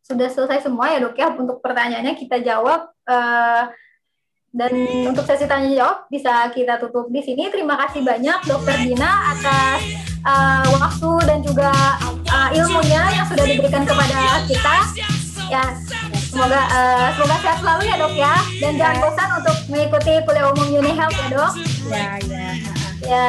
sudah selesai semua ya Dok ya, untuk pertanyaannya kita jawab, eh, dan untuk sesi tanya jawab bisa kita tutup di sini. Terima kasih banyak Dokter Dina atas eh, waktu dan juga eh, ilmunya yang sudah diberikan kepada kita. Ya, semoga uh, semoga sehat selalu ya Dok ya, dan jangan bosan untuk mengikuti kuliah umum Uni Health ya Dok. Ya ya. Ya,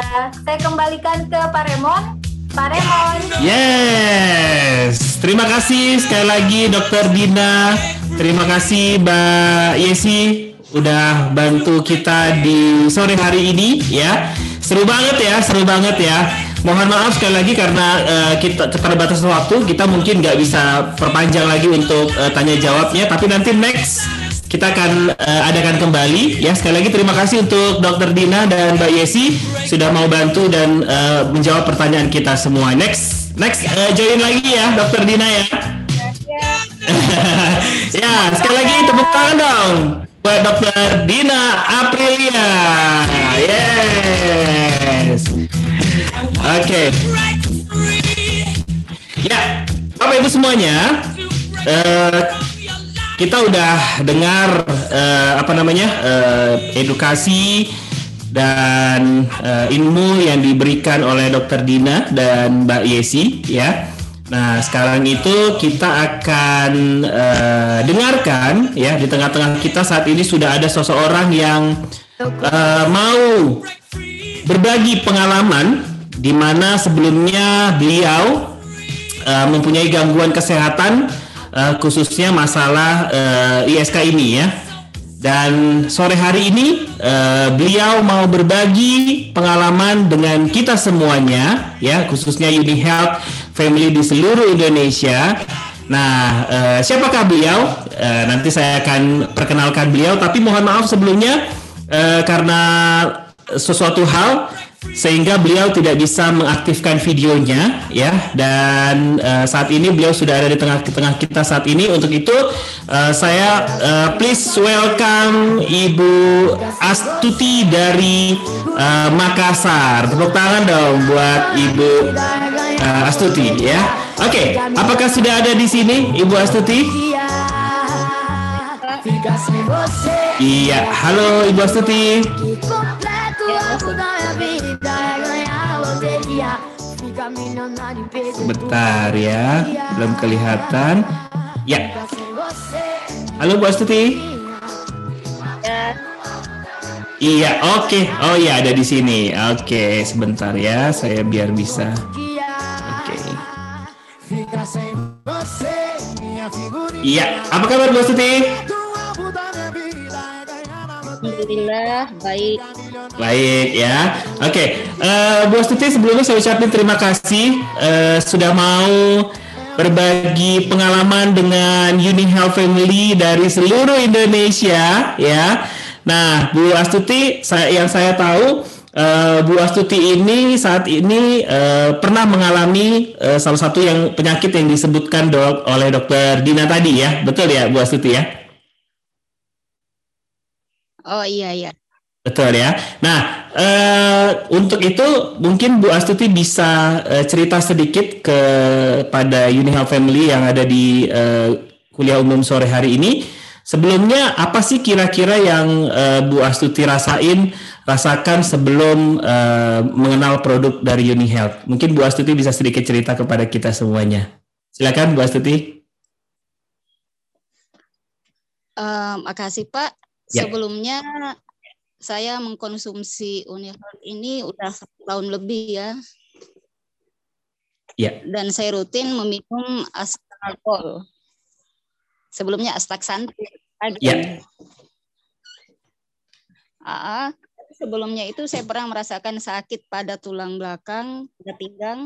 saya kembalikan ke Pak Remon. Pak Remon. Yes, terima kasih sekali lagi Dokter Dina. Terima kasih Mbak Yesi udah bantu kita di sore hari ini ya. Seru banget ya, seru banget ya. Mohon maaf sekali lagi karena uh, kita keterbatasan waktu, kita mungkin nggak bisa perpanjang lagi untuk uh, tanya jawabnya. Tapi nanti next kita akan uh, adakan kembali. Ya, sekali lagi terima kasih untuk Dokter Dina dan Mbak Yesi sudah mau bantu dan uh, menjawab pertanyaan kita semua. Next, next uh, join lagi ya, Dokter Dina ya. Ya, sekali lagi tepuk tangan dong buat Dokter Dina Aprilia. Yes. Oke, okay. Ya, Bapak Ibu semuanya, uh, kita udah dengar uh, apa namanya uh, edukasi dan uh, ilmu yang diberikan oleh Dokter Dina dan Mbak Yesi ya. Nah sekarang itu kita akan uh, dengarkan ya, di tengah-tengah kita saat ini sudah ada seseorang yang uh, mau berbagi pengalaman di mana sebelumnya beliau uh, mempunyai gangguan kesehatan, uh, khususnya masalah uh, I S K ini ya. Dan sore hari ini uh, beliau mau berbagi pengalaman dengan kita semuanya ya, khususnya Uni Health Family di seluruh Indonesia. Nah, uh, siapakah beliau? Uh, nanti saya akan perkenalkan beliau, tapi mohon maaf sebelumnya uh, karena sesuatu hal sehingga beliau tidak bisa mengaktifkan videonya ya, dan uh, saat ini beliau sudah ada di tengah-tengah kita saat ini. Untuk itu uh, saya uh, please welcome Ibu Astuti dari uh, Makassar. Tepuk tangan dong buat Ibu uh, Astuti ya. Oke, okay. Apakah sudah ada di sini Ibu Astuti? Iya, halo Ibu Astuti. Sebentar ya, belum kelihatan. Ya. Halo Bu Astuti. Ya. Iya, oke. Okay. Oh iya, ada di sini. Oke, okay, sebentar ya, saya biar bisa. Oke. Okay. Iya, apa kabar Bu Astuti? Alhamdulillah, baik. Baik ya, oke. Okay. Uh, Bu Astuti, sebelumnya saya ucapkan terima kasih uh, sudah mau berbagi pengalaman dengan Uni Health Family dari seluruh Indonesia ya. Nah, Bu Astuti, saya, yang saya tahu uh, Bu Astuti ini saat ini uh, pernah mengalami uh, salah satu yang penyakit yang disebutkan dok oleh Dokter Dina tadi ya, betul ya Bu Astuti ya? Oh iya iya. Betul ya. Nah, eh, untuk itu mungkin Bu Astuti bisa eh, cerita sedikit kepada Unihelp Family yang ada di eh, kuliah umum sore hari ini. Sebelumnya apa sih kira-kira yang eh, Bu Astuti rasain, rasakan sebelum eh, mengenal produk dari Unihelp? Mungkin Bu Astuti bisa sedikit cerita kepada kita semuanya. Silakan Bu Astuti. Um, makasih Pak. Ya. Sebelumnya saya mengkonsumsi Unihelp ini udah satu tahun lebih ya. Ya. Dan saya rutin meminum Astaxanthin. Sebelumnya Astaxanthin. Ya. Ah, sebelumnya itu saya pernah merasakan sakit pada tulang belakang, pada pinggang.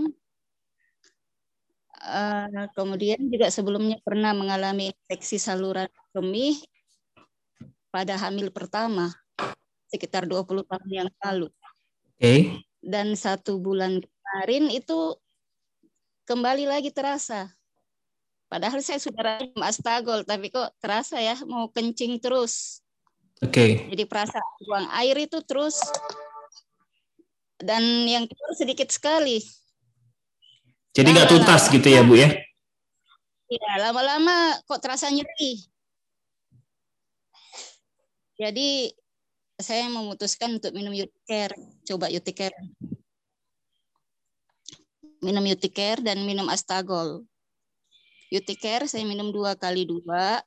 Uh, kemudian juga sebelumnya pernah mengalami infeksi saluran kemih pada hamil pertama. Sekitar dua puluh tahun yang lalu. Oke. Okay. Dan satu bulan kemarin itu kembali lagi terasa. Padahal saya sudah minum AstaGold, tapi kok terasa ya mau kencing terus. Oke. Okay. Jadi perasaan buang air itu terus. Dan yang keluar sedikit sekali. Jadi nggak tuntas gitu ya Bu ya? Iya, lama-lama kok terasa nyeri. Jadi saya memutuskan untuk minum UtiCare, coba UtiCare. Minum UtiCare dan minum AstaGold. UtiCare saya minum dua kali dua.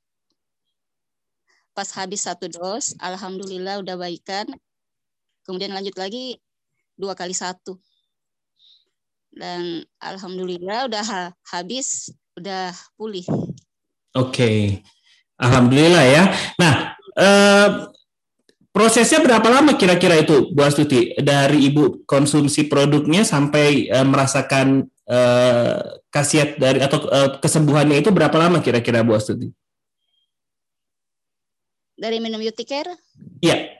Pas habis satu dos, alhamdulillah udah baikan. Kemudian lanjut lagi dua kali satu. Dan alhamdulillah udah habis, udah pulih. Oke, alhamdulillah ya. Nah, eh, prosesnya berapa lama kira-kira itu, Bu Astuti? Dari Ibu konsumsi produknya sampai uh, merasakan uh, khasiat dari atau uh, kesembuhannya itu berapa lama kira-kira, Bu Astuti? Dari minum UtiCare? Iya.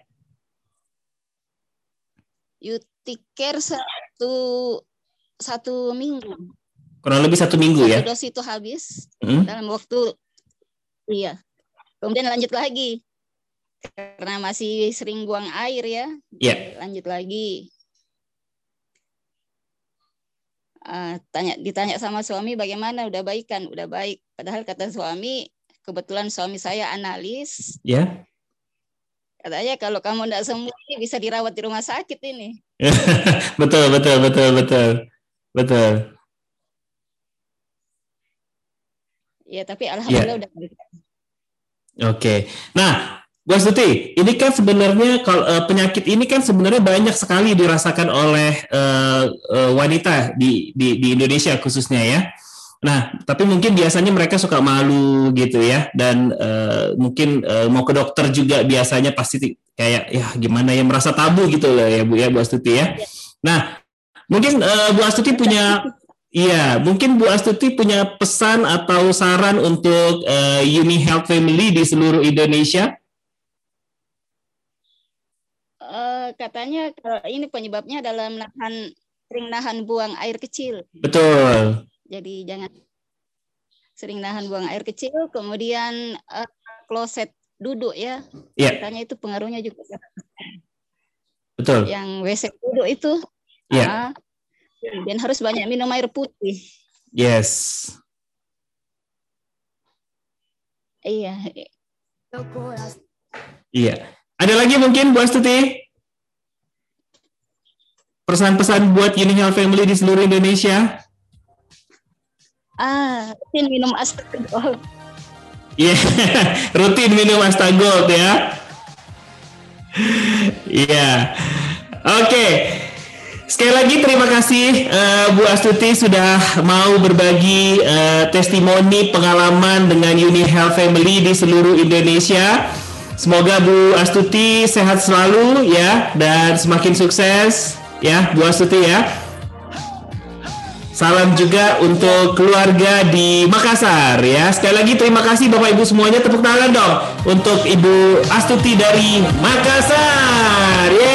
UtiCare satu satu minggu. Kurang lebih satu minggu satu ya? Dosis itu habis hmm? dalam waktu, iya. Kemudian lanjut lagi. Karena masih sering buang air ya, yeah. Lanjut lagi. Uh, tanya, ditanya sama suami bagaimana, udah baik kan? Udah baik. Padahal kata suami, kebetulan suami saya analis. Yeah. Katanya kalau kamu tidak sembuh ini bisa dirawat di rumah sakit ini. betul, betul, betul, betul, betul. Ya, tapi alhamdulillah yeah. udah baik. Oke, okay. Nah. Bu Astuti, ini kan sebenarnya kalau penyakit ini kan sebenarnya banyak sekali dirasakan oleh uh, uh, wanita di, di di Indonesia khususnya ya. Nah, tapi mungkin biasanya mereka suka malu gitu ya, dan uh, mungkin uh, mau ke dokter juga biasanya pasti kayak ya gimana ya, merasa tabu gitu loh ya Bu ya, Bu Astuti ya. Nah, mungkin uh, Bu Astuti punya Iya, mungkin Bu Astuti punya pesan atau saran untuk uh, Uni Health Family di seluruh Indonesia. Katanya ini penyebabnya adalah menahan, sering nahan buang air kecil. Betul. Jadi jangan sering nahan buang air kecil, kemudian uh, kloset duduk ya. Yeah. Katanya itu pengaruhnya juga. Betul. Yang W C duduk itu. Iya. Yeah. Uh, dan harus banyak minum air putih. Yes. Iya. Iya. Ada lagi mungkin Bu Astuti? Pesan-pesan buat Unihelp Family di seluruh Indonesia? Ah, rutin minum AstaGold. Iya, yeah, rutin minum AstaGold ya. Iya, yeah. Oke. Okay. Sekali lagi terima kasih uh, Bu Astuti sudah mau berbagi uh, testimoni pengalaman dengan Unihelp Family di seluruh Indonesia. Semoga Bu Astuti sehat selalu ya, dan semakin sukses. Ya, Bu Astuti ya. Salam juga untuk keluarga di Makassar ya. Sekali lagi terima kasih Bapak Ibu semuanya, tepuk tangan dong untuk Ibu Astuti dari Makassar. Ya.